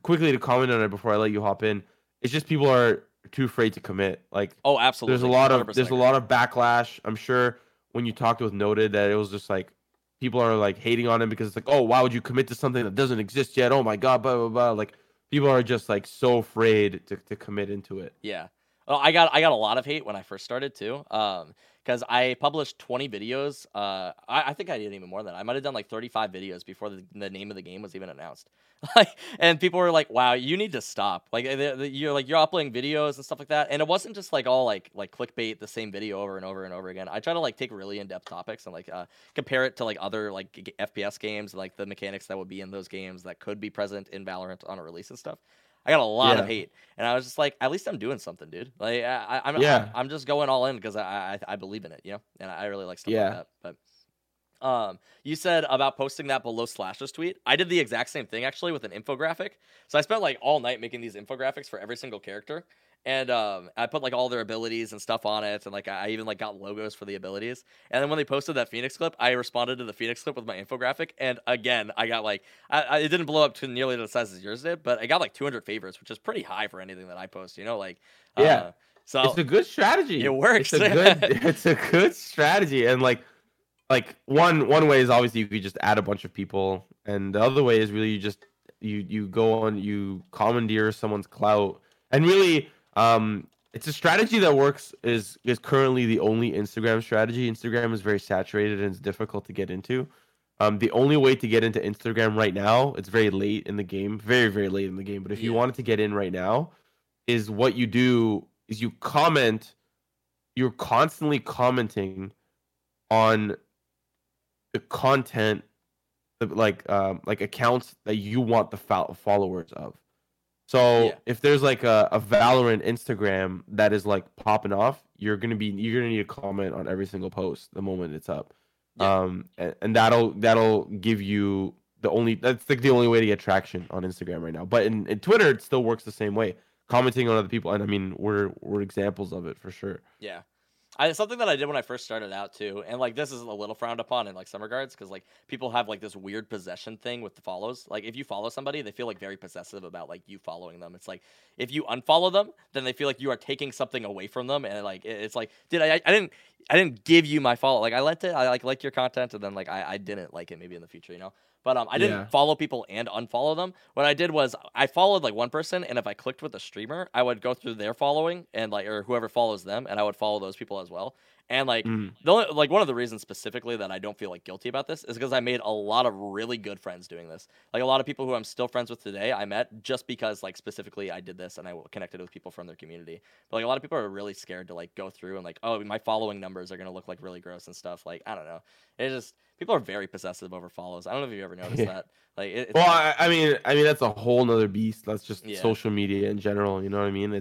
quickly to comment on it before I let you hop in, it's just people are too afraid to commit. Like, oh, absolutely. There's a lot of backlash. I'm sure when you talked with Noted that it was just like people are like hating on him because it's like, oh, why would you commit to something that doesn't exist yet? Oh my God, blah blah blah. Like, people are just like so afraid to commit into it. Yeah. Well, I got a lot of hate when I first started too. Because I published 20 videos. I think I did even more than that. I might have done like 35 videos before the name of the game was even announced. Like, and people were like, "Wow, you need to stop!" Like, you're uploading videos and stuff like that. And it wasn't just like all like clickbait, the same video over and over and over again. I try to like take really in-depth topics and like compare it to like other like FPS games, like the mechanics that would be in those games that could be present in Valorant on a release and stuff. I got a lot of hate, and I was just like, "At least I'm doing something, dude." Like, I'm just going all in because I believe in it, you know, and I really like stuff like that. But, you said about posting that below Slash's tweet. I did the exact same thing actually with an infographic. So I spent like all night making these infographics for every single character, and I put like all their abilities and stuff on it, and like I even like got logos for the abilities. And then when they posted that Phoenix clip, I responded to the Phoenix clip with my infographic, and again I got like it didn't blow up to nearly the size as yours did, but I got like 200 favorites, which is pretty high for anything that I post, you know, like so it's a good strategy. It works. It's a good strategy. And like one way is obviously you could just add a bunch of people, and the other way is really you just you go on, you commandeer someone's clout, and really. It's a strategy that works is currently the only Instagram strategy. Instagram is very saturated and it's difficult to get into. The only way to get into Instagram right now, it's very late in the game, very, very late in the game. But if you wanted to get in right now, is what you do is you comment. You're constantly commenting on the content, like accounts that you want the followers of. So if there's like a Valorant Instagram that is like popping off, you're gonna need to comment on every single post the moment it's up, and that'll give you that's the only way to get traction on Instagram right now. But in Twitter, it still works the same way, commenting on other people, and I mean we're examples of it for sure. Yeah. Something that I did when I first started out too, and like this is a little frowned upon in like some regards, because like people have like this weird possession thing with the follows. Like if you follow somebody, they feel like very possessive about like you following them. It's like if you unfollow them, then they feel like you are taking something away from them, and like it's like, dude, I didn't give you my follow. Like I liked it, I like your content, and then like I didn't like it maybe in the future, you know. But I didn't follow people and unfollow them. What I did was I followed like one person, and if I clicked with a streamer, I would go through their following and like, or whoever follows them, and I would follow those people as well. And like the only, like one of the reasons specifically that I don't feel like guilty about this is because I made a lot of really good friends doing this. Like a lot of people who I'm still friends with today, I met just because like specifically I did this and I connected with people from their community. But like a lot of people are really scared to like go through and like, oh, my following numbers are gonna look like really gross and stuff. Like I don't know. It's just people are very possessive over follows. I don't know if you ever noticed that. Like, I mean that's a whole nother beast. That's just social media in general. You know what I mean?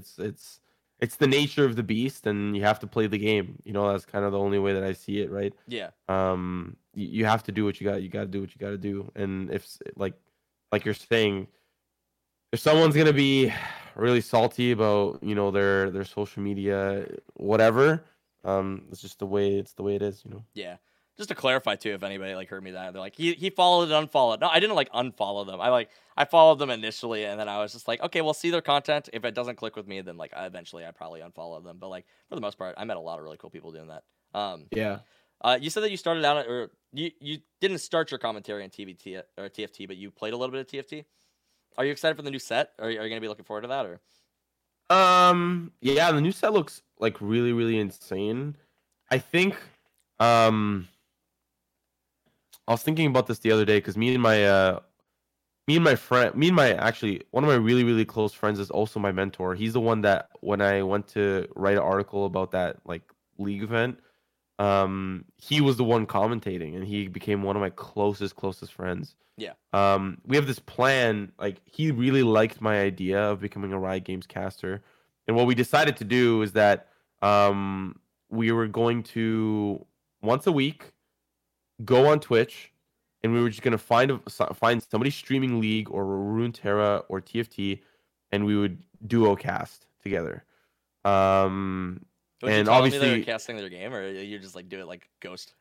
It's the nature of the beast, and you have to play the game. You know, that's kind of the only way that I see it, right? Yeah. You have to do what you got. You got to do what you got to do. And if, like you're saying, if someone's gonna be really salty about, you know, their social media, whatever, it's just the way. It's the way it is, you know. Yeah. Just to clarify too, if anybody like heard me that, they're like, he followed and unfollowed. No, I didn't like unfollow them. I followed them initially, and then I was just like, okay, we'll see their content. If it doesn't click with me, then like eventually I probably unfollow them. But like for the most part, I met a lot of really cool people doing that. You said that you started out, or you didn't start your commentary on TVT or TFT, but you played a little bit of TFT. Are you excited for the new set? Are you gonna be looking forward to that? Or the new set looks like really, really insane. I think I was thinking about this the other day because me and my one of my really, really close friends is also my mentor. He's the one that when I went to write an article about that like League event, He was the one commentating, and he became one of my closest friends. Yeah. We have this plan. Like, he really liked my idea of becoming a Riot Games caster, and what we decided to do is that we were going to once a week go on Twitch, and we were just gonna find somebody streaming League or Runeterra or TFT, and we would duo cast together. Would and you obviously they were casting their game, or you just like do it like Ghost?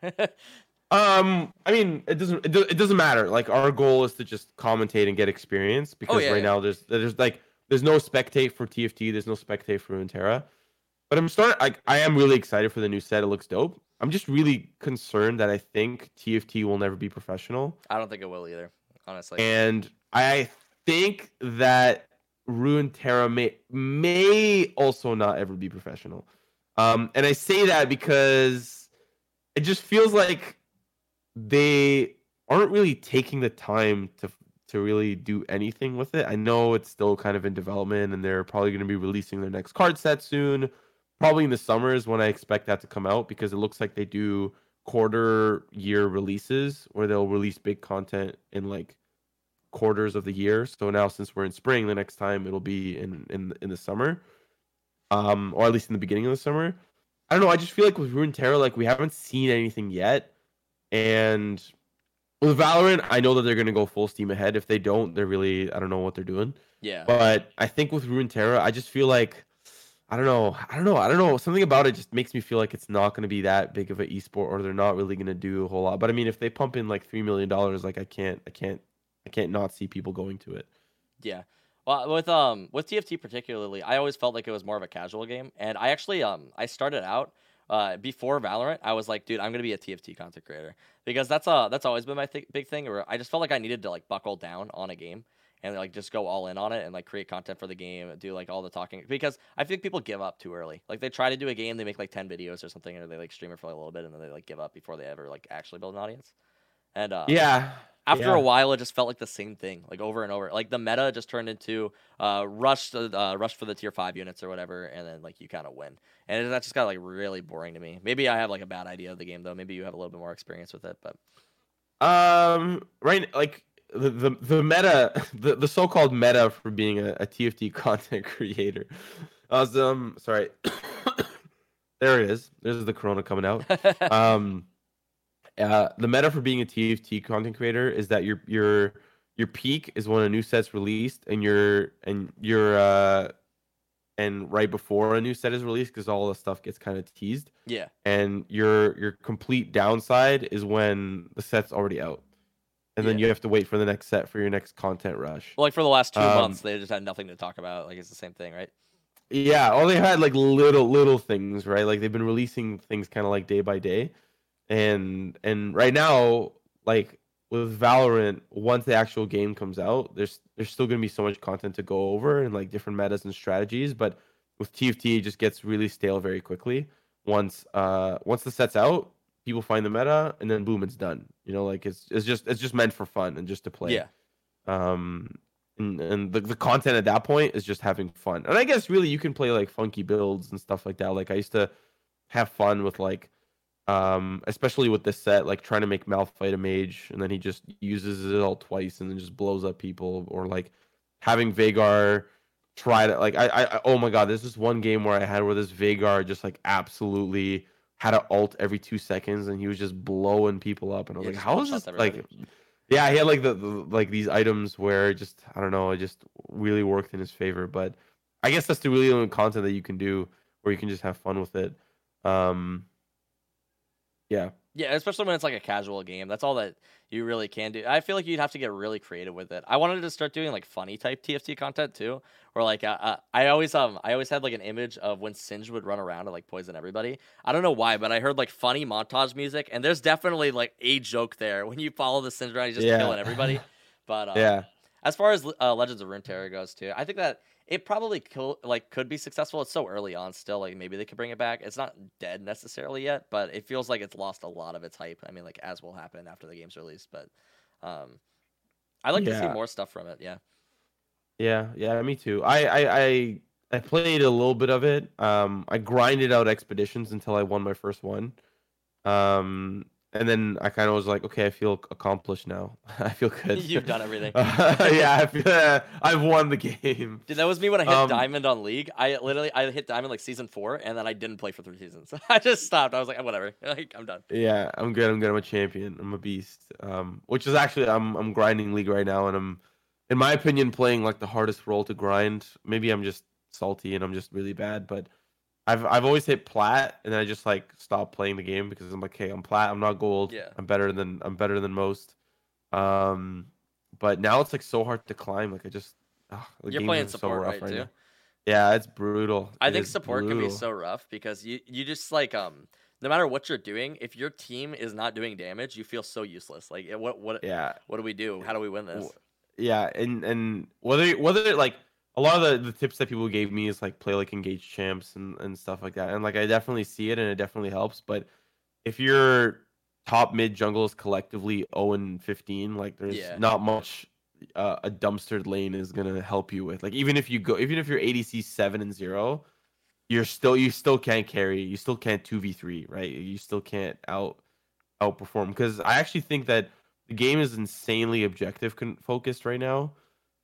I mean, it doesn't matter. Like, our goal is to just commentate and get experience, because now there's no spectate for TFT, there's no spectate for Runeterra. But I am really excited for the new set. It looks dope. I'm just really concerned that I think TFT will never be professional. I don't think it will either, honestly. And I think that Runeterra may also not ever be professional. And I say that because it just feels like they aren't really taking the time to really do anything with it. I know it's still kind of in development, and they're probably going to be releasing their next card set soon. Probably in the summer is when I expect that to come out, because it looks like they do quarter year releases where they'll release big content in like quarters of the year. So now, since we're in spring, the next time it'll be in the summer, or at least in the beginning of the summer. I don't know. I just feel like with Runeterra, like, we haven't seen anything yet. And with Valorant, I know that they're going to go full steam ahead. If they don't, they're really, I don't know what they're doing. Yeah. But I think with Runeterra, I just feel like, I don't know. Something about it just makes me feel like it's not going to be that big of an esport, or they're not really going to do a whole lot. But I mean, if they pump in like $3 million, like, I can't not see people going to it. Yeah. Well, with TFT particularly, I always felt like it was more of a casual game. And I actually, I started out, before Valorant, I was like, dude, I'm going to be a TFT content creator, because that's always been my big thing, where I just felt like I needed to like buckle down on a game and like just go all in on it and like create content for the game and do like all the talking, because I think people give up too early. Like, they try to do a game, they make like 10 videos or something, or they like stream it for like a little bit, and then they like give up before they ever like actually build an audience. And after a while, it just felt like the same thing, like over and over. Like, the meta just turned into rush for the tier 5 units or whatever, and then like you kind of win. And that just got like really boring to me. Maybe I have like a bad idea of the game though. Maybe you have a little bit more experience with it, but right, like. The meta, the so-called meta for being a TFT content creator. I was, sorry. There it is. There's the corona coming out. The meta for being a TFT content creator is that your peak is when a new set's released, and and right before a new set is released, because all the stuff gets kind of teased. Yeah. And your complete downside is when the set's already out. And then you have to wait for the next set for your next content rush. Well, like, for the last 2 months, they just had nothing to talk about. Like, it's the same thing, right? Yeah, all they had, like, little things, right? Like, they've been releasing things kind of, like, day by day. And right now, like, with Valorant, once the actual game comes out, there's still going to be so much content to go over and, like, different metas and strategies. But with TFT, it just gets really stale very quickly. Once the set's out, people find the meta, and then boom, it's done. You know, like, it's just meant for fun and just to play. Yeah. And the content at that point is just having fun. And I guess really you can play like funky builds and stuff like that. Like, I used to have fun with like, especially with this set, like trying to make Malphite a mage, and then he just uses it all twice and then just blows up people, or like having Vhagar try to like I oh my god, there's this one game where I had where this Vhagar just like absolutely had an ult every 2 seconds, and he was just blowing people up. And I was like, how is this? Like, yeah, he had like the like these items where just, I don't know, it just really worked in his favor. But I guess that's the really only content that you can do where you can just have fun with it. Yeah, especially when it's like a casual game. That's all that you really can do. I feel like you'd have to get really creative with it. I wanted to start doing like funny type TFT content too, or like I always had like an image of when Singe would run around and like poison everybody. I don't know why, but I heard like funny montage music, and there's definitely like a joke there when you follow the Singe around. He's just killing everybody. But as far as Legends of Runeterra goes too, I think that it probably could be successful. It's so early on still. Like, maybe they could bring it back. It's not dead necessarily yet, but it feels like it's lost a lot of its hype. I mean, like, as will happen after the game's released. But I'd like to see more stuff from it. Yeah, me too. I played a little bit of it. I grinded out expeditions until I won my first one. And then I kind of was like, okay, I feel accomplished now. I feel good. You've done everything. Yeah, I've won the game. Dude, that was me when I hit Diamond on League. I hit Diamond like season 4, and then I didn't play for 3 seasons. I just stopped. I was like, whatever. Like, I'm done. Yeah, I'm good. I'm a champion. I'm a beast. Which is actually, I'm grinding League right now, and I'm, in my opinion, playing like the hardest role to grind. Maybe I'm just salty and I'm just really bad, but I've always hit plat, and then I just like stop playing the game because I'm like, hey, I'm plat, I'm not gold. Yeah. I'm better than most. But now it's like so hard to climb. Like I just you're playing support, so right now. Yeah, it's brutal. I think support can be so rough because you just like no matter what you're doing, if your team is not doing damage, you feel so useless. Like what do we do? How do we win this? Yeah, and whether like a lot of the tips that people gave me is like play like engaged champs and stuff like that. And like I definitely see it and it definitely helps. But if your top mid jungle is collectively 0-15, like there's not much a dumpstered lane is gonna help you with. Like even if you're ADC 7-0, you still can't carry. You still can't 2v3, right? You still can't outperform because I actually think that the game is insanely objective focused right now.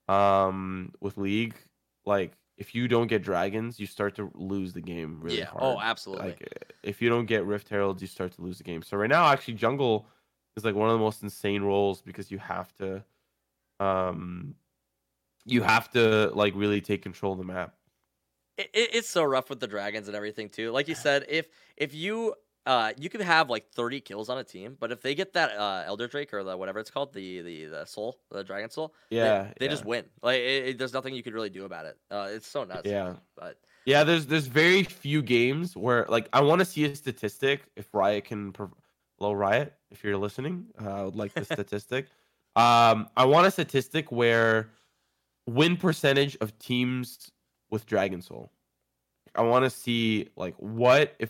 With League, like if you don't get dragons, you start to lose the game really hard. Oh, absolutely. Like if you don't get Rift Heralds, you start to lose the game. So right now, actually, jungle is like one of the most insane roles because you have to like really take control of the map. It's so rough with the dragons and everything too. Like you said, if you you could have like 30 kills on a team, but if they get that Elder Drake or the whatever it's called, the soul, the dragon soul, they just win. Like there's nothing you could really do about it. It's so nuts. Yeah, but yeah, there's very few games where like I want to see a statistic if Riot can. Riot, if you're listening, I would like the statistic. I want a statistic where win percentage of teams with dragon soul. I want to see like what if.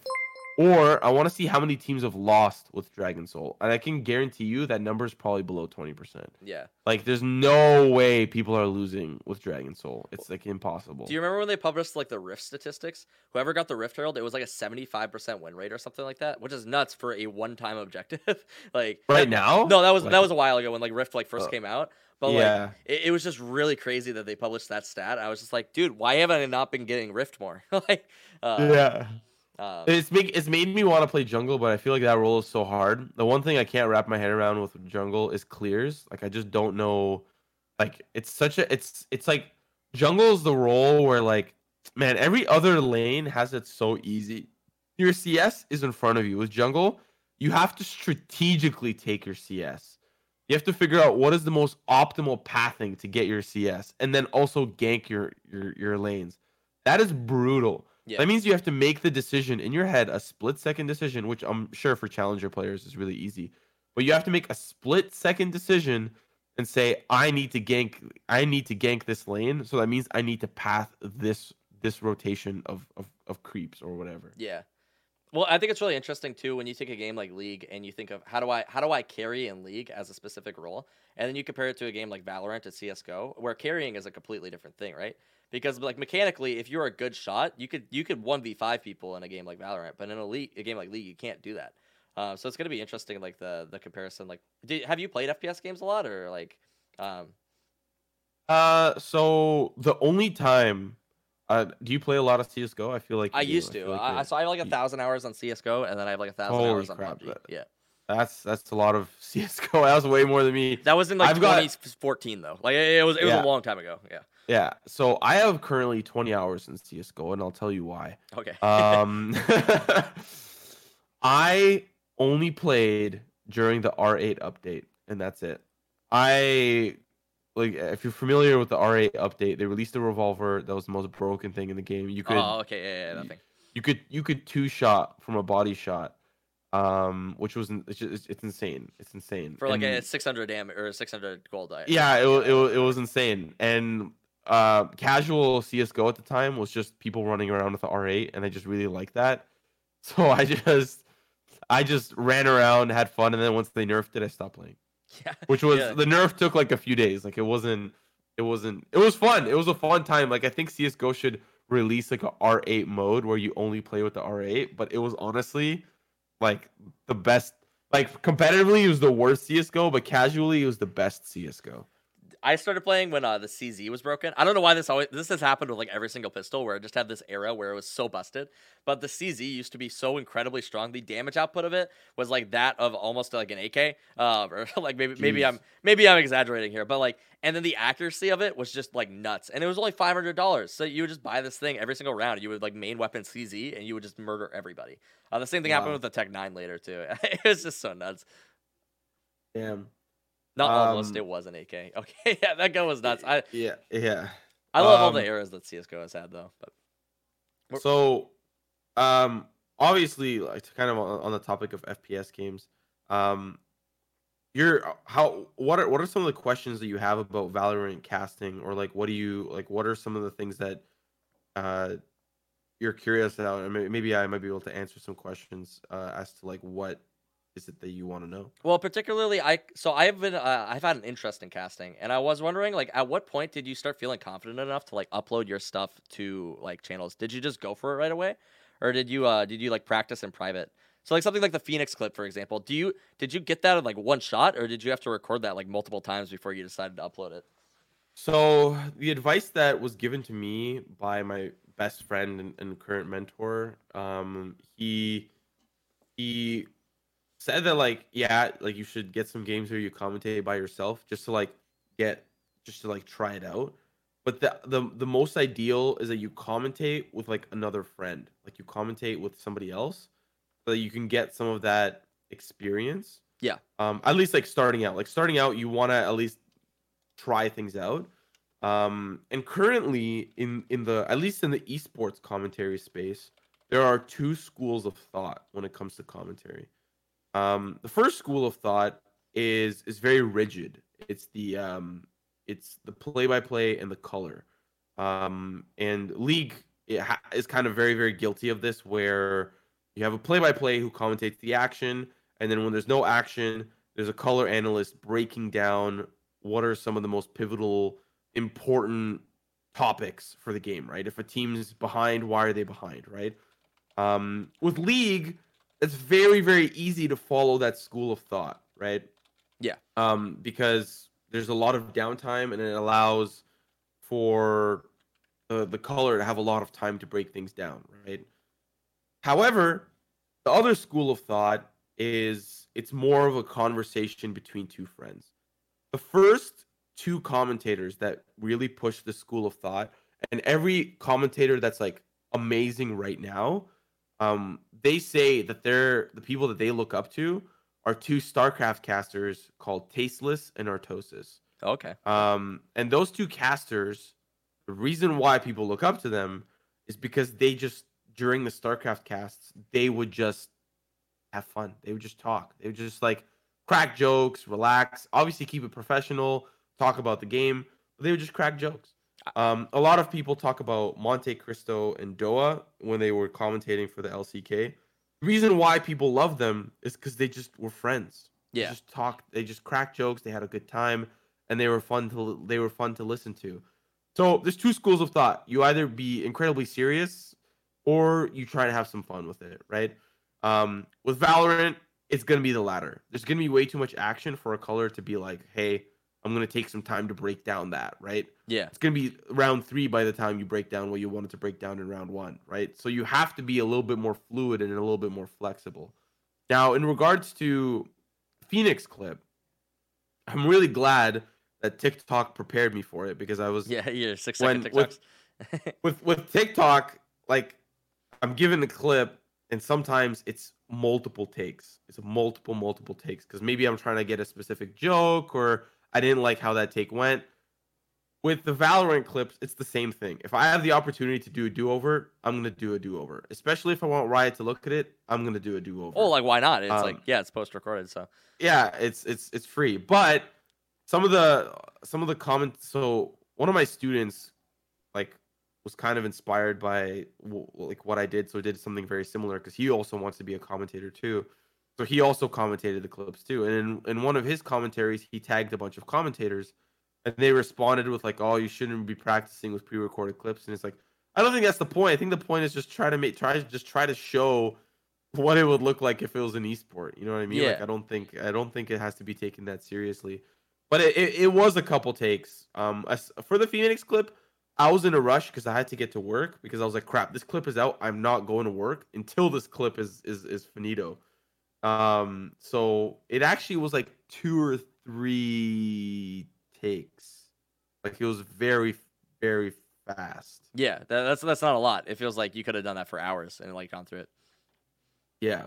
Or I want to see how many teams have lost with Dragon Soul. And I can guarantee you that number is probably below 20%. Yeah. Like, there's no way people are losing with Dragon Soul. It's, like, impossible. Do you remember when they published, like, the Rift statistics? Whoever got the Rift Herald, it was, like, a 75% win rate or something like that, which is nuts for a one-time objective. Like right now? No, that was a while ago when, like, Rift, like, first came out. But, like, it was just really crazy that they published that stat. I was just like, dude, why haven't I not been getting Rift more? Like, It's made me want to play jungle, but I feel like that role is so hard. The one thing I can't wrap my head around with jungle is clears. Like I just don't know. Like it's like jungle is the role where like man every other lane has it so easy. Your CS is in front of you. With jungle, you have to strategically take your CS. You have to figure out what is the most optimal pathing to get your CS, and then also gank your lanes. That is brutal. Yeah. That means you have to make the decision in your head, a split-second decision, which I'm sure for challenger players is really easy. But you have to make a split-second decision and say, I need to gank this lane, so that means I need to path this rotation of creeps or whatever. Yeah. Well, I think it's really interesting, too, when you take a game like League and you think of how do I carry in League as a specific role, and then you compare it to a game like Valorant or CS:GO, where carrying is a completely different thing, right? Because like mechanically, if you're a good shot, you could 1v5 people in a game like Valorant, but in a game like League, you can't do that. So it's gonna be interesting, like the comparison. Like, have you played FPS games a lot, or like? So the only time, do you play a lot of CS:GO? I feel like I used to. I have like 1,000 hours on CS:GO, and then I have like 1,000 hours on PUBG. That's a lot of CS:GO. That was way more than me. That was in like 2014 though. Like it was a long time ago. Yeah. Yeah. So I have currently 20 hours in CS:GO, and I'll tell you why. Okay. I only played during the R8 update, and that's it. If you're familiar with the R8 update, they released the revolver. That was the most broken thing in the game. You could. Oh, okay. Yeah, that thing. You could two-shot from a body shot. Which was it's insane. It's insane for like a 600 damage or 600 gold. Yeah, it was insane. And casual CS:GO at the time was just people running around with the R8, and I just really liked that. So I just ran around, had fun, and then once they nerfed it, I stopped playing. Yeah, which was the nerf took like a few days. Like it wasn't. It was fun. It was a fun time. Like I think CS:GO should release like a R8 mode where you only play with the R8. But it was honestly like the best. Like competitively, it was the worst CS:GO, but casually, it was the best CS:GO. I started playing when the CZ was broken. I don't know why this has happened with like every single pistol, where I just had this era where it was so busted. But the CZ used to be so incredibly strong. The damage output of it was like that of almost like an AK. Or like maybe I'm exaggerating here, but like, and then the accuracy of it was just like nuts. And it was only $500, so you would just buy this thing every single round. You would like main weapon CZ, and you would just murder everybody. The same thing happened with the Tech 9 later too. It was just so nuts. Damn. Not almost, it was an AK. Okay, yeah, that guy was nuts. I love all the eras that CSGO has had, though. But so, obviously, like kind of on the topic of FPS games, what are some of the questions that you have about Valorant casting, or like what are some of the things that you're curious about, and maybe I might be able to answer some questions as to like what is it that you want to know? Well, particularly, I've had an interest in casting, and I was wondering, like, at what point did you start feeling confident enough to like upload your stuff to like channels? Did you just go for it right away, or did you like practice in private? So like something like the Phoenix clip, for example. Did you get that in like one shot, or did you have to record that like multiple times before you decided to upload it? So the advice that was given to me by my best friend and current mentor, he said that like you should get some games where you commentate by yourself just to try it out. But the most ideal is that you commentate with like another friend, like you commentate with somebody else, so that you can get some of that experience. Yeah. At least like starting out, you want to at least try things out. And currently in the esports commentary space, there are two schools of thought when it comes to commentary. The first school of thought is very rigid. It's the play-by-play and the color. And League is kind of very, very guilty of this, where you have a play-by-play who commentates the action, and then when there's no action, there's a color analyst breaking down what are some of the most pivotal, important topics for the game, right? If a team is behind, why are they behind, right? With League, it's very, very easy to follow that school of thought, right? Yeah. Because there's a lot of downtime, and it allows for the color to have a lot of time to break things down, right? However, the other school of thought is it's more of a conversation between two friends. The first two commentators that really push the school of thought, and every commentator that's like amazing right now, they say that the people that they look up to are two StarCraft casters called Tasteless and Artosis. Okay. And those two casters, the reason why people look up to them is because they just, during the StarCraft casts, they would just have fun. They would just talk. They would just like crack jokes, relax, obviously keep it professional, talk about the game, but they would just crack jokes. A lot of people talk about Monte Cristo and DoA when they were commentating for the LCK. The reason why people love them is because they just were friends. Yeah. They just talked. They just cracked jokes. They had a good time, and they were fun to listen to. So there's two schools of thought. You either be incredibly serious, or you try to have some fun with it, right? With Valorant, it's gonna be the latter. There's gonna be way too much action for a color to be like, hey, I'm going to take some time to break down that, right? Yeah. It's going to be round 3 by the time you break down what you wanted to break down in round 1, right? So you have to be a little bit more fluid and a little bit more flexible. Now, in regards to Phoenix clip, I'm really glad that TikTok prepared me for it, because I was... Yeah, you're 6 second TikToks. With TikTok, like, I'm given a clip, and sometimes it's multiple takes. It's multiple takes, because maybe I'm trying to get a specific joke, or... I didn't like how that take went. With the Valorant clips, it's the same thing. If I have the opportunity to do a do-over, I'm going to do a do-over. Especially if I want Riot to look at it, I'm going to do a do-over. Oh, like, why not? It's it's post-recorded, so. Yeah, it's free. But some of the comments, so one of my students like was kind of inspired by like what I did, so did something very similar, cuz he also wants to be a commentator too. So he also commentated the clips too. And in one of his commentaries, he tagged a bunch of commentators, and they responded with like, oh, you shouldn't be practicing with pre-recorded clips. And it's like, I don't think that's the point. I think the point is just try to show what it would look like if it was an esport. You know what I mean? Yeah. Like, I don't think it has to be taken that seriously. But it was a couple takes. For the Phoenix clip, I was in a rush because I had to get to work, because I was like, crap, this clip is out. I'm not going to work until this clip is finito. So it actually was like 2 or 3 takes. Like, it was very, very fast. Yeah, that's not a lot. It feels like you could have done that for hours and like gone through it. Yeah.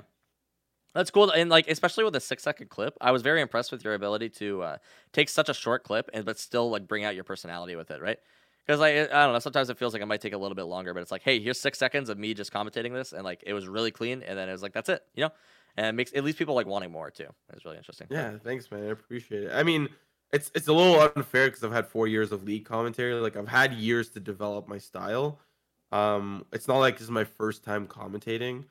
That's cool, and like especially with a 6-second clip, I was very impressed with your ability to take such a short clip but still like bring out your personality with it, right? Because like, I don't know, sometimes it feels like it might take a little bit longer, but it's like, hey, here's 6 seconds of me just commentating this, and like it was really clean, and then it was like, that's it, you know? And it makes at least people like wanting more too. It's really interesting. Yeah, thanks, man. I appreciate it. I mean, it's a little unfair because I've had 4 years of league commentary. Like, I've had years to develop my style. It's not like this is my first time commentating.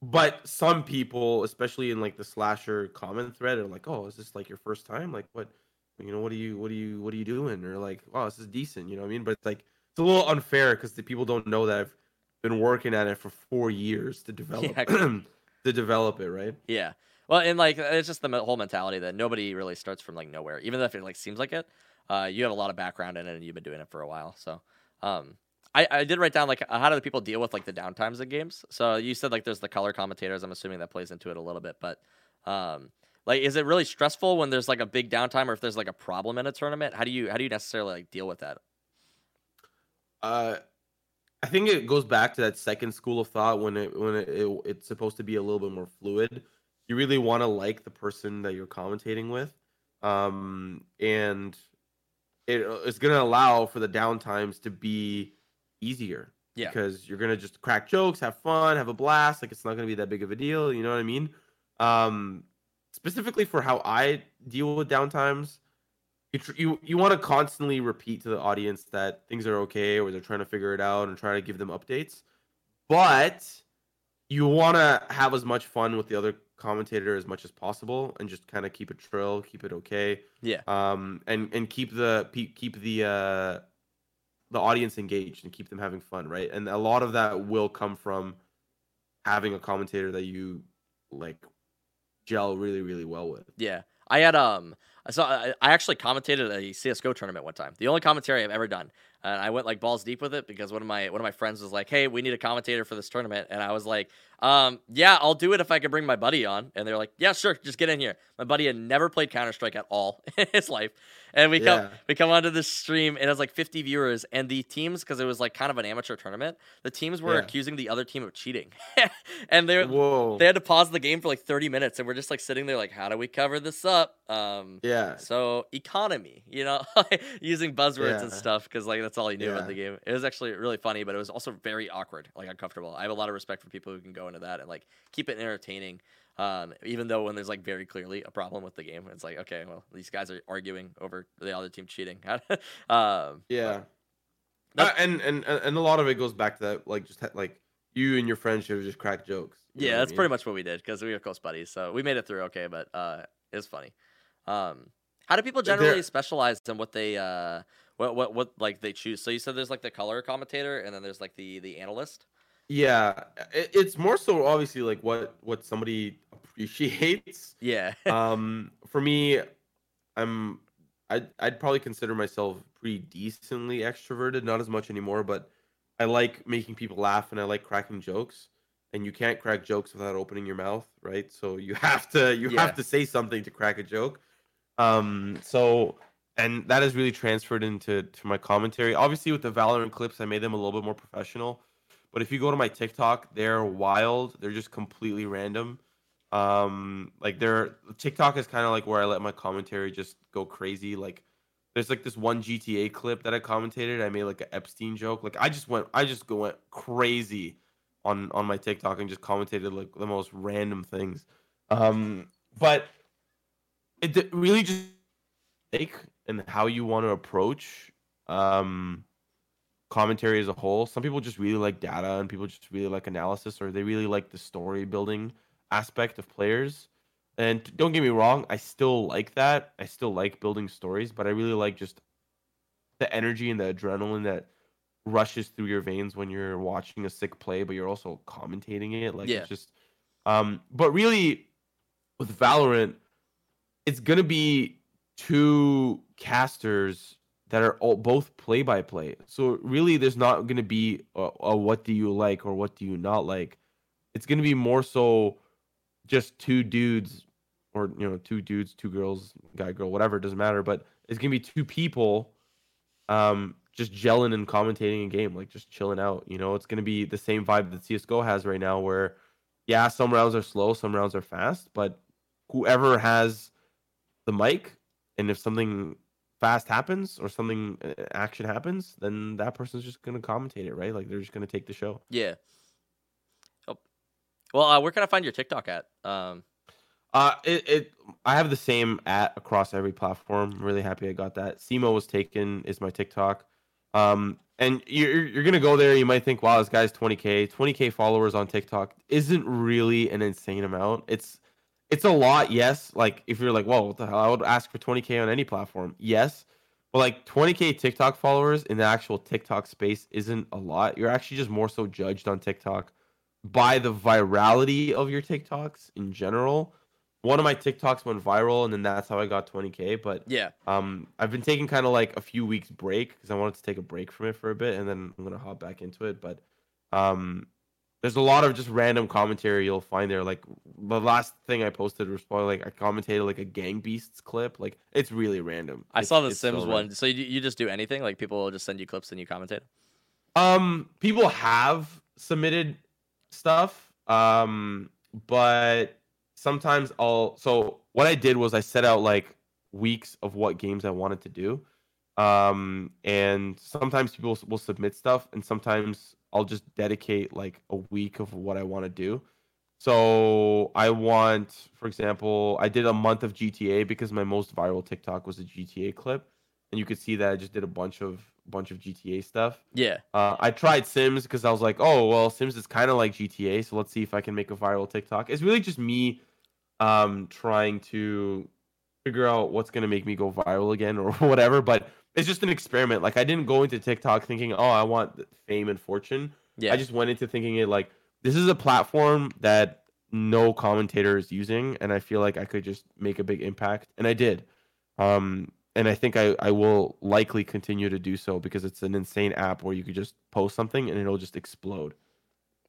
But some people, especially in like the Slasher comment thread, are like, "Oh, is this like your first time? Like, what, you know, what are you doing?" Or like, "Oh, this is decent." You know what I mean? But it's like, it's a little unfair because the people don't know that I've been working at it for 4 years to develop it, right? Yeah. Well, and like it's just the whole mentality that nobody really starts from like nowhere, even if it like seems like it. You have a lot of background in it, and you've been doing it for a while, so. I did write down, like, how do the people deal with, like, the downtimes in games? So you said, like, there's the color commentators. I'm assuming that plays into it a little bit. But, like, is it really stressful when there's, like, a big downtime, or if there's, like, a problem in a tournament? How do you necessarily, like, deal with that? I think it goes back to that second school of thought when it's supposed to be a little bit more fluid. You really want to like the person that you're commentating with. And it's going to allow for the downtimes to be easier, yeah, because you're gonna just crack jokes, have fun, have a blast. Like, it's not gonna be that big of a deal, you know what I mean? Specifically for how I deal with downtimes, you want to constantly repeat to the audience that things are okay, or they're trying to figure it out and try to give them updates, but you want to have as much fun with the other commentator as much as possible, and just kind of keep it trill, keep it okay, yeah, and keep the audience engaged and keep them having fun, right? And a lot of that will come from having a commentator that you like gel really, really well with. Yeah. I had I actually commentated a CS:GO tournament one time. The only commentary I've ever done. And I went like balls deep with it because one of my friends was like, "Hey, we need a commentator for this tournament." And I was like, yeah, I'll do it if I can bring my buddy on. And they're like, "Yeah, sure, just get in here." My buddy had never played Counter-Strike at all in his life. And we come onto this stream, and it was like 50 viewers, and the teams, because it was like kind of an amateur tournament, the teams were accusing the other team of cheating. And they had to pause the game for like 30 minutes, and we're just like sitting there like, how do we cover this up? So economy, you know, using buzzwords and stuff, because like that's all he knew about the game. It was actually really funny, but it was also very awkward, like uncomfortable. I have a lot of respect for people who can go into that and like keep it entertaining, even though when there's like very clearly a problem with the game, it's like, okay, well, these guys are arguing over the other team cheating. And a lot of it goes back to that, like just like you and your friends should have just cracked jokes. Yeah, that's pretty much what we did because we were close buddies, so we made it through okay. But it was funny. How do people generally specialize in what they what like they choose? So you said there's like the color commentator, and then there's like the analyst. Yeah, it's more so obviously like what somebody appreciates. Yeah. For me, I'd probably consider myself pretty decently extroverted. Not as much anymore, but I like making people laugh, and I like cracking jokes. And you can't crack jokes without opening your mouth, right? So you have to say something to crack a joke. And that is really transferred into my commentary. Obviously, with the Valorant clips, I made them a little bit more professional. But if you go to my TikTok, they're wild. They're just completely random. TikTok is kind of like where I let my commentary just go crazy. Like, there's like this one GTA clip that I commentated. I made like an Epstein joke. Like, I just went crazy on my TikTok and just commentated like the most random things. But it really just like and how you want to approach commentary as a whole. Some people just really like data, and people just really like analysis, or they really like the story building aspect of players. And don't get me wrong, I still like that. I still like building stories, but I really like just the energy and the adrenaline that rushes through your veins when you're watching a sick play, but you're also commentating it. Like, it's just, but really with Valorant, it's going to be two casters that are all both play by play. So really there's not going to be a what do you like or what do you not like. It's going to be more so just two dudes, or, you know, two dudes, two girls, guy, girl, whatever, it doesn't matter. But it's going to be two people just gelling and commentating a game, like just chilling out. You know, it's going to be the same vibe that CSGO has right now where, yeah, some rounds are slow, some rounds are fast, but whoever has the mic, and if something fast happens or something action happens, then that person's just going to commentate it, right? Like, they're just going to take the show. Yeah. Oh. Well, where can I find your TikTok at? I have the same at across every platform. I'm really happy I got that. Simo was taken is my TikTok. And you're going to go there. You might think, wow, this guy's 20K followers on TikTok isn't really an insane amount. It's a lot, yes. Like, if you're like, whoa, what the hell? I would ask for 20K on any platform. Yes. But, like, 20K TikTok followers in the actual TikTok space isn't a lot. You're actually just more so judged on TikTok by the virality of your TikToks in general. One of my TikToks went viral, and then that's how I got 20K. But, yeah, I've been taking kind of, like, a few weeks break because I wanted to take a break from it for a bit, and then I'm going to hop back into it. But there's a lot of just random commentary you'll find there. Like, the last thing I posted was probably, like, I commentated, like, a Gang Beasts clip. Like, it's really random. I saw the Sims one. So you just do anything? Like, people will just send you clips and you commentate? People have submitted stuff, but sometimes I'll... So what I did was I set out, like, weeks of what games I wanted to do. And sometimes people will submit stuff, and sometimes I'll just dedicate like a week of what I want to do. So I want, for example, I did a month of GTA because my most viral TikTok was a GTA clip, and you could see that I just did a bunch of GTA stuff. Yeah. I tried Sims because I was like, oh well, Sims is kind of like GTA, so let's see if I can make a viral TikTok. It's really just me, trying to figure out what's gonna make me go viral again or whatever, but it's just an experiment. Like, I didn't go into TikTok thinking, oh, I want fame and fortune. Yeah. I just went into thinking it like, this is a platform that no commentator is using, and I feel like I could just make a big impact. And I did. And I think I will likely continue to do so because it's an insane app where you could just post something and it'll just explode.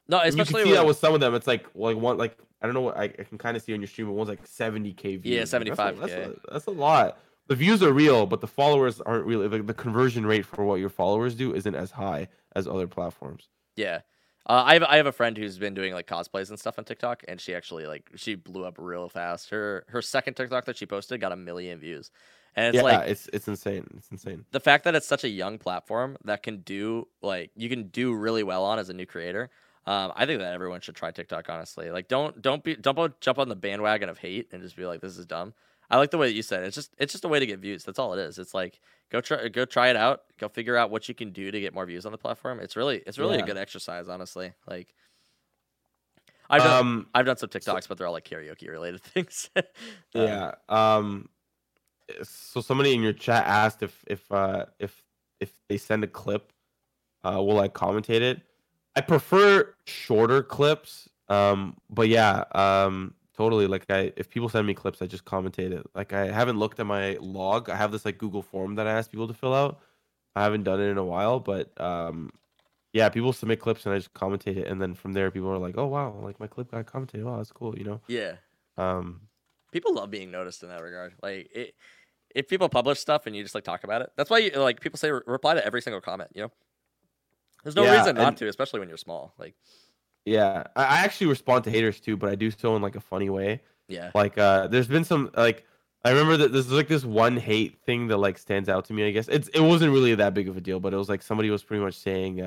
No, especially you can see that with some of them. It's like one, like, I don't know what I can kind of see on your stream, but one's like 70K views. Yeah, 75K. That's a lot. The views are real, but the followers aren't really. The conversion rate for what your followers do isn't as high as other platforms. Yeah, I have a friend who's been doing like cosplays and stuff on TikTok, and she actually she blew up real fast. Her second TikTok that she posted got 1 million views, and it's it's insane. It's insane. The fact that it's such a young platform that can do like you can do really well on as a new creator. I think that everyone should try TikTok. Honestly, like don't jump on the bandwagon of hate and just be like, this is dumb. I like the way that you said it. It's just a way to get views. That's all it is. It's like go try it out. Go figure out what you can do to get more views on the platform. It's really a good exercise, honestly. Like I've done some TikToks, but they're all like karaoke related things. Yeah. So somebody in your chat asked if they send a clip, will I commentate it? I prefer shorter clips. But yeah. Totally. Like if people send me clips, I just commentate it. Like I haven't looked at my log. I have this like Google form that I ask people to fill out. I haven't done it in a while, but yeah, people submit clips and I just commentate it. And then from there, people are like, oh wow, like my clip got commentated. Wow, that's cool. You know? Yeah. People love being noticed in that regard. Like if people publish stuff and you just like talk about it, that's why you, like people say reply to every single comment. You know, there's no reason not to, especially when you're small. Like. Yeah, I actually respond to haters too, but I do so in like a funny way. Yeah. Like, there's been some like I remember that there's like this one hate thing that like stands out to me. I guess it wasn't really that big of a deal, but it was like somebody was pretty much saying,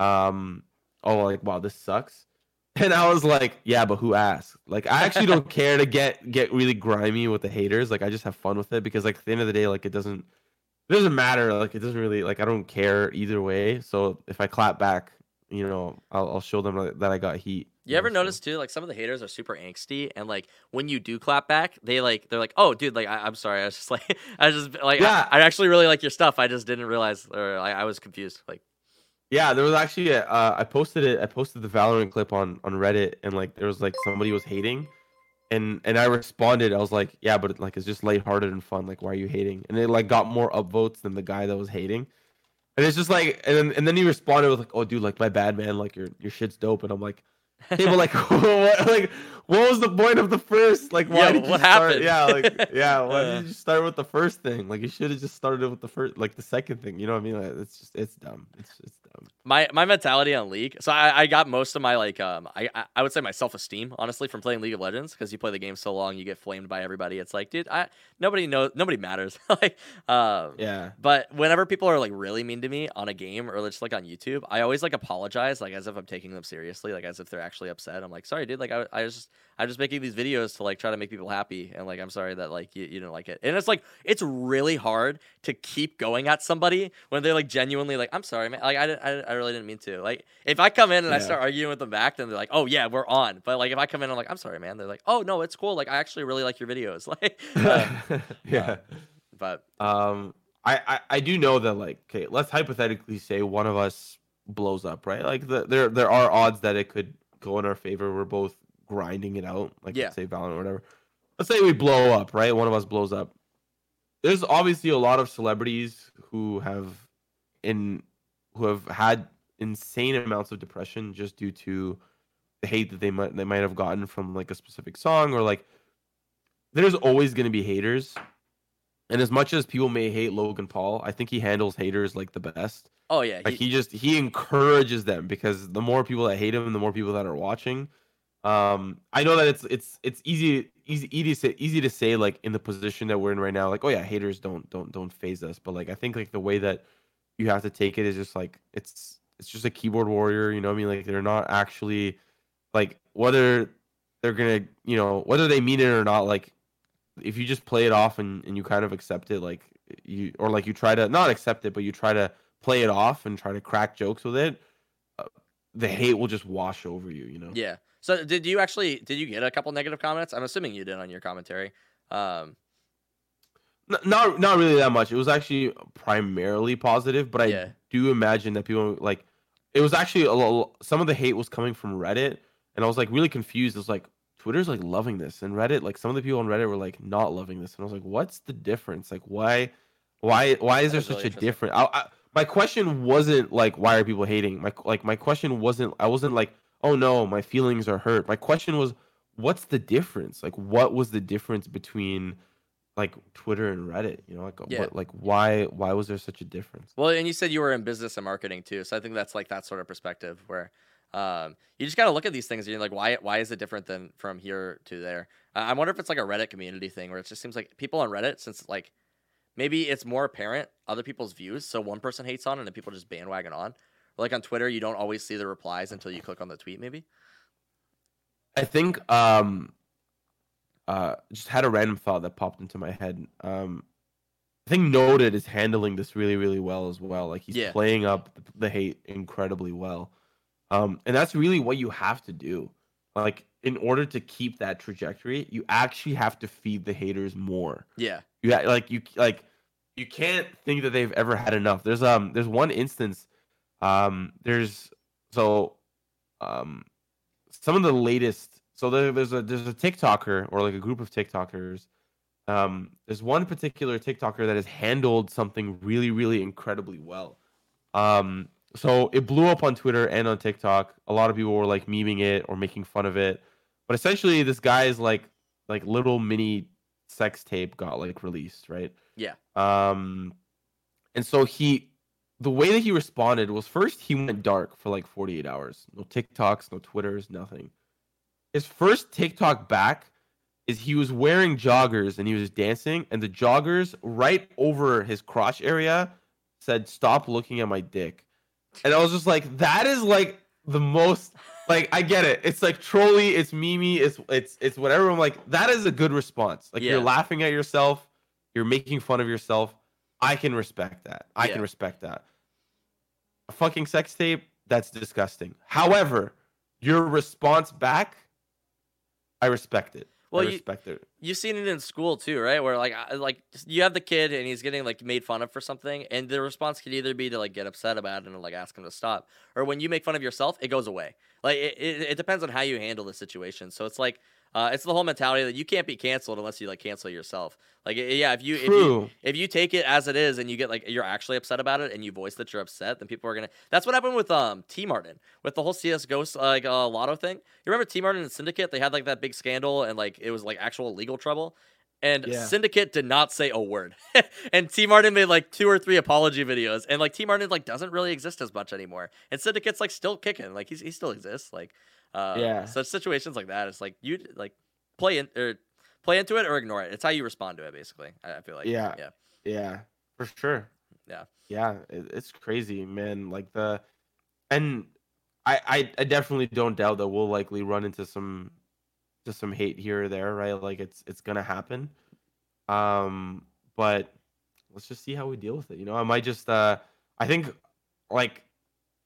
oh, like wow, this sucks, and I was like, yeah, but who asked? Like, I actually don't care to get really grimy with the haters. Like, I just have fun with it because like at the end of the day, like it doesn't matter. Like it doesn't really like I don't care either way. So if I clap back, you know, I'll show them that I got heat. You ever notice too, like some of the haters are super angsty, and like when you do clap back, they're like, "Oh, dude, like I'm sorry, I was just like, I actually really like your stuff. I just didn't realize, or I was confused." Like, Yeah, there was actually a, I posted the Valorant clip on Reddit, and like there was like somebody was hating, and I responded. I was like, yeah, but like it's just lighthearted and fun. Like, why are you hating? And it like got more upvotes than the guy that was hating. And it's just like, and then he responded with like, oh dude, like my bad man, like your shit's dope. And I'm like, hey, but like, what was the point of the first? Like, why did you start? Yeah, like, yeah, why did you start with the first thing? Like, you should have just started with the first, like the second thing. You know what I mean? Like, it's dumb. It's dumb. My mentality on League. So I got most of my like I would say my self-esteem honestly from playing League of Legends, because you play the game so long, you get flamed by everybody. It's like, dude, nobody matters. Like, yeah. But whenever people are like really mean to me on a game or just like on YouTube, I always like apologize, like as if I'm taking them seriously, like as if they're actually upset. I'm like, sorry dude, like I'm just making these videos to like try to make people happy, and like I'm sorry that like you don't like it. And it's like it's really hard to keep going at somebody when they're like genuinely like, I'm sorry man, like I really didn't mean to. Like if I come in and I start arguing with them back, then they're like, oh yeah, we're on. But like if I come in and I'm like, I'm sorry man, they're like, oh no, it's cool, like I actually really like your videos. Like yeah. But I do know that, like, okay, let's hypothetically say one of us blows up, right? Like there are odds that it could go in our favor. We're both grinding it out, like say Valorant or whatever. Let's say we blow up, right? One of us blows up. There's obviously a lot of celebrities who have had insane amounts of depression just due to the hate that they might have gotten from like a specific song, or like there's always going to be haters. And as much as people may hate Logan Paul, I think he handles haters like the best. Oh yeah, like he encourages them, because the more people that hate him, the more people that are watching. I know that it's easy to say, like in the position that we're in right now, like, oh yeah, haters don't phase us. But like I think like the way that you have to take it is just like it's just a keyboard warrior. You know what I mean? Like they're not actually like whether they're gonna, you know, whether they mean it or not. Like if you just play it off and you kind of accept it, like you, or like you try to not accept it, but you try to play it off and try to crack jokes with it, the hate will just wash over you, you know? Yeah. So did you get a couple negative comments? I'm assuming you did on your commentary. Not really that much. It was actually primarily positive, but I do imagine that people, like, it was actually a little, some of the hate was coming from Reddit, and I was like really confused. It was like, Twitter's like loving this, and Reddit, like some of the people on Reddit were like not loving this. And I was like, what's the difference? Like why is there such a difference? My question wasn't like, why are people hating? My question wasn't, I wasn't like, oh no, my feelings are hurt. My question was, what's the difference? Like, what was the difference between like Twitter and Reddit? You know, like, what, like why was there such a difference? Well, and you said you were in business and marketing too, so I think that's like that sort of perspective where you just got to look at these things and you're like, why is it different than from here to there? I wonder if it's like a Reddit community thing where it just seems like people on Reddit, since like maybe it's more apparent other people's views, so one person hates on and then people just bandwagon on. Like on Twitter, you don't always see the replies until you click on the tweet, maybe. I think just had a random thought that popped into my head. I think Noted is handling this really, really well as well. Like he's playing up the hate incredibly well. And that's really what you have to do. Like in order to keep that trajectory, you actually have to feed the haters more. Yeah. You can't think that they've ever had enough. There's one instance. Some of the latest. So there's a TikToker, or like a group of TikTokers. There's one particular TikToker that has handled something really, really incredibly well. So it blew up on Twitter and on TikTok. A lot of people were like memeing it or making fun of it. But essentially, this guy is like little mini sex tape got like released, right? Yeah. And so the way that he responded was, first he went dark for like 48 hours. No TikToks, no Twitters, nothing. His first TikTok back is he was wearing joggers and he was dancing, and the joggers right over his crotch area said, "Stop looking at my dick." And I was just like, that is like the most, like, I get it. It's like trolly, it's memey, it's whatever. I'm like, that is a good response. Like you're laughing at yourself, you're making fun of yourself. I can respect that. I can respect that. A fucking sex tape, that's disgusting. However, your response back, I respect it. Well, I respect it. You've seen it in school too, right? Where like you have the kid and he's getting like made fun of for something, and the response could either be to like get upset about it and like ask him to stop, or when you make fun of yourself, it goes away. Like it depends on how you handle the situation. So it's like it's the whole mentality that you can't be canceled unless you like cancel yourself. Like yeah, if you take it as it is and you get like you're actually upset about it and you voice that you're upset, then people are gonna. That's what happened with T-Martin with the whole CS:GO like lotto thing. You remember T-Martin and Syndicate? They had like that big scandal and like it was like actual legal trouble. And yeah. Syndicate did not say a word. And T-Martin made like 2 or 3 apology videos. And like T-Martin like doesn't really exist as much anymore. And Syndicate's like still kicking. Like he still exists. Like so situations like that, it's like you like play into it or ignore it. It's how you respond to it, basically. I feel like yeah, for sure. Yeah, it's crazy, man. Like I definitely don't doubt that we'll likely run into some hate here or there, right? Like it's gonna happen, but let's just see how we deal with it. You know, I might just I think like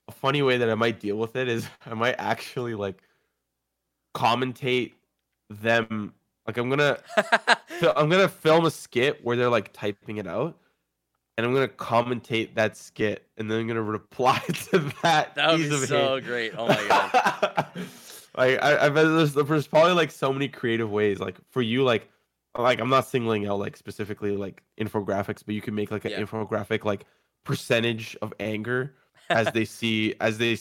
a funny way that I might deal with it is I might actually like commentate them. Like I'm gonna film a skit where they're like typing it out, and I'm gonna commentate that skit, and then I'm gonna reply to that. That would be so hate. Great! Oh my god. Like I bet there's probably like so many creative ways like for you like I'm not singling out like specifically like infographics, but you can make like an infographic like percentage of anger as they see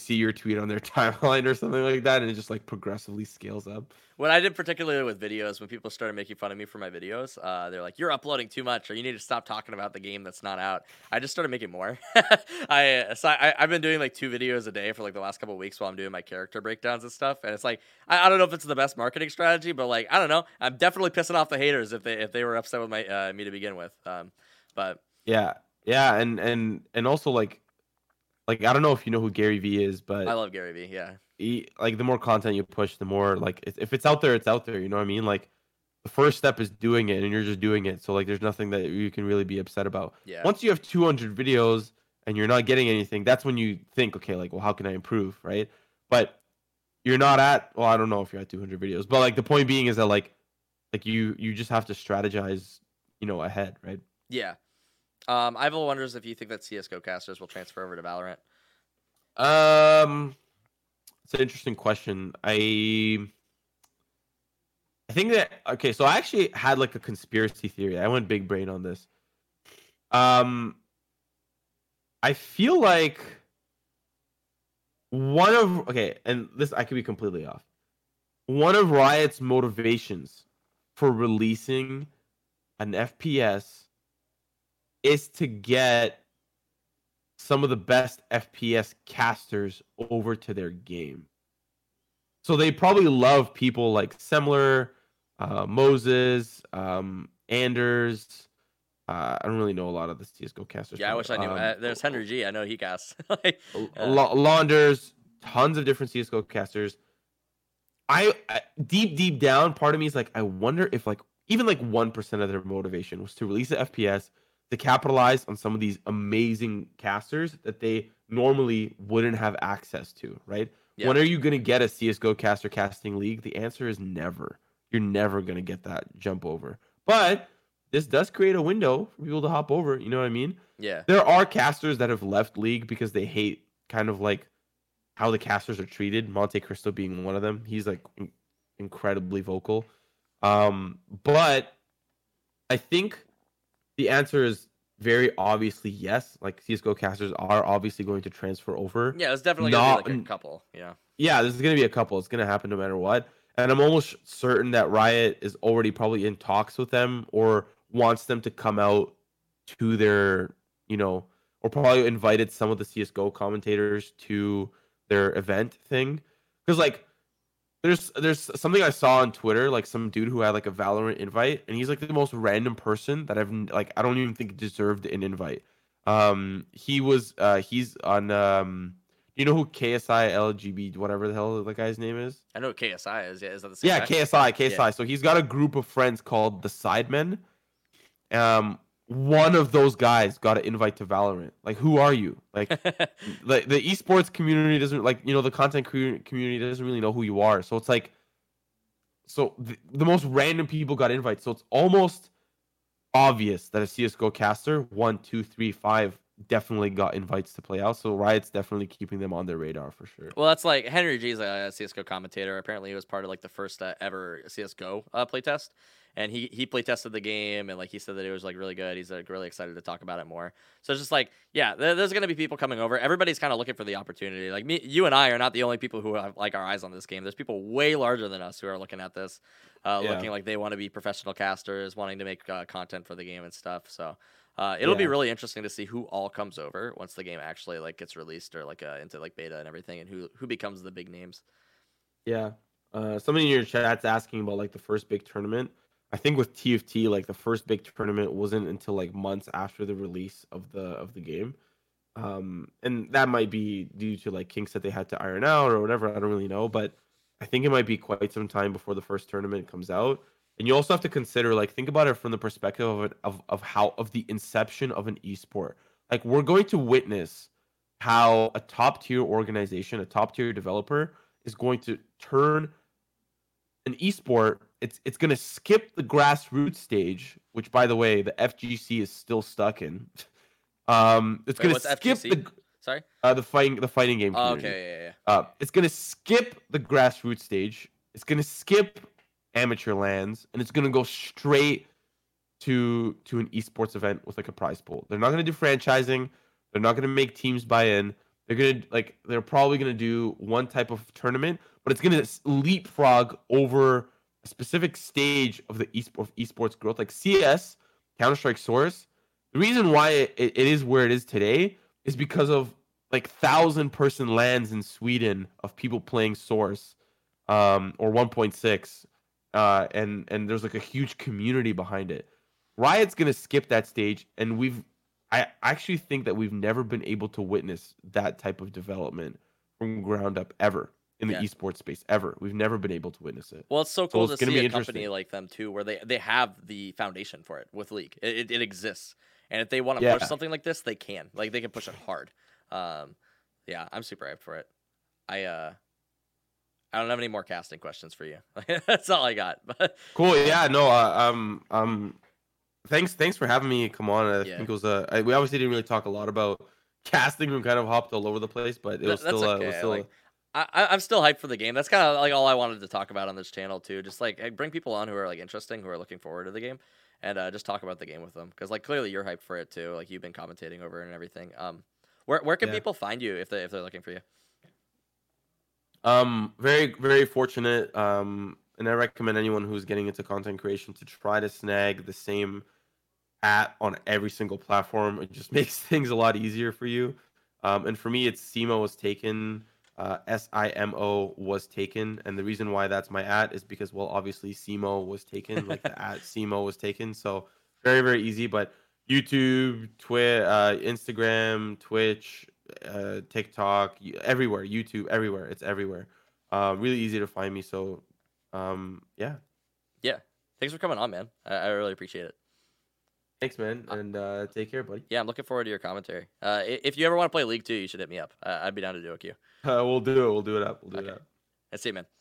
your tweet on their timeline or something like that, and it just like progressively scales up. What I did particularly with videos, when people started making fun of me for my videos, they're like, "You're uploading too much," or "You need to stop talking about the game that's not out." I just started making more. I've been doing like 2 videos a day for like the last couple of weeks while I'm doing my character breakdowns and stuff. And it's like, I don't know if it's the best marketing strategy, but like, I don't know. I'm definitely pissing off the haters if they were upset with my me to begin with. But yeah, and also like I don't know if you know who Gary Vee is, but I love Gary Vee. Yeah. He, like the more content you push, the more like if it's out there, it's out there. You know what I mean? Like the first step is doing it, and you're just doing it. So like there's nothing that you can really be upset about. Yeah. Once you have 200 videos and you're not getting anything, that's when you think, okay, like, well, how can I improve, right? But you're not at, well, I don't know if you're at 200 videos, but like the point being is that like you just have to strategize, you know, ahead, right? Yeah. Ival wonders if you think that CS:GO casters will transfer over to Valorant. It's an interesting question. I think that, okay, so I actually had like a conspiracy theory. I went big brain on this. I feel like I could be completely off. One of Riot's motivations for releasing an FPS is to get some of the best FPS casters over to their game. So they probably love people like Semler, Moses, Anders. I don't really know a lot of the CSGO casters. Yeah, I wish I knew. There's Henry G. I know he casts. Launders, tons of different CSGO casters. I deep down, part of me is like, I wonder if like even like 1% of their motivation was to release the FPS to capitalize on some of these amazing casters that they normally wouldn't have access to, right? Yeah. When are you going to get a CSGO caster casting league? The answer is never. You're never going to get that jump over. But this does create a window for people to hop over, you know what I mean? Yeah. There are casters that have left league because they hate kind of like how the casters are treated, Monte Cristo being one of them. He's like incredibly vocal. But I think the answer is very obviously yes. Like CSGO casters are obviously going to transfer over. Yeah, it's definitely gonna be like a couple. Yeah. Yeah, this is gonna be a couple. It's gonna happen no matter what. And I'm almost certain that Riot is already probably in talks with them or wants them to come out to their, you know, or probably invited some of the CSGO commentators to their event thing. Because like There's something I saw on Twitter, like some dude who had like a Valorant invite, and he's like the most random person that I don't even think deserved an invite. He's on you know who KSI LGB whatever the hell the guy's name is? I know what KSI is. Yeah, is that the same guy? KSI. Yeah. So he's got a group of friends called the Sidemen. One of those guys got an invite to Valorant. Like, who are you? Like, the esports community doesn't, like, you know, the content community doesn't really know who you are. So it's like, So the most random people got invites. So it's almost obvious that a CSGO caster 1, 2, 3, 5 definitely got invites to play out. So Riot's definitely keeping them on their radar for sure. Well, that's like Henry G's a CSGO commentator. Apparently he was part of like the first ever CSGO playtest. And he play tested the game, and like he said that it was like really good. He's like really excited to talk about it more. So it's just like, yeah, there's gonna be people coming over. Everybody's kind of looking for the opportunity. Like me, you and I are not the only people who have like our eyes on this game. There's people way larger than us who are looking at this, looking like they want to be professional casters, wanting to make content for the game and stuff. So it'll be really interesting to see who all comes over once the game actually like gets released or like into like beta and everything, and who becomes the big names. Yeah, somebody in your chat's asking about like the first big tournament. I think with TFT, like the first big tournament wasn't until like months after the release of the game, and that might be due to like kinks that they had to iron out or whatever. I don't really know, but I think it might be quite some time before the first tournament comes out. And you also have to consider, like, think about it from the perspective of it, of the inception of an esport. Like, we're going to witness how a top tier organization, a top tier developer, is going to turn an esport. It's going to skip the grassroots stage, which, by the way, the FGC is still stuck in. It's going to skip FGC? the fighting game community. Oh, okay, yeah. It's going to skip the grassroots stage. It's going to skip amateur lands, and it's going to go straight to an esports event with like a prize pool. They're not going to do franchising. They're not going to make teams buy in. They're probably going to do one type of tournament, but it's going to leapfrog over a specific stage of the esports growth, like CS, Counter-Strike Source. The reason why it is where it is today is because of like 1,000-person lands in Sweden of people playing Source, or 1.6, and there's like a huge community behind it. Riot's gonna skip that stage, and I actually think that we've never been able to witness that type of development from ground up ever. In the esports space ever. We've never been able to witness it. Well, it's so cool to see a company like them too, where they have the foundation for it with League. It exists. And if they want to push something like this, they can. Like, they can push it hard. I'm super hyped for it. I don't have any more casting questions for you. That's all I got. Cool. Yeah, no, thanks for having me come on. I think it was we obviously didn't really talk a lot about casting. We kind of hopped all over the place, but I'm still hyped for the game. That's kind of like all I wanted to talk about on this channel too. Just like bring people on who are like interesting, who are looking forward to the game, and just talk about the game with them. Because like clearly you're hyped for it too. Like you've been commentating over it and everything. Where can people find you if they're looking for you? Very very fortunate. And I recommend anyone who's getting into content creation to try to snag the same at on every single platform. It just makes things a lot easier for you. And for me, it's Simo was taken. SIMO was taken, and the reason why that's my at is because, well, obviously Simo was taken, like the at Simo was taken, so very very easy. But YouTube, Twitter, Instagram, Twitch, TikTok, everywhere, YouTube, everywhere, it's everywhere. Really easy to find me. So thanks for coming on, man. I really appreciate it. Thanks, man, and take care, buddy. Yeah, I'm looking forward to your commentary. If you ever want to play League 2, you should hit me up. I'd be down to do a queue. We'll do it up. We'll do it up. That's it, man.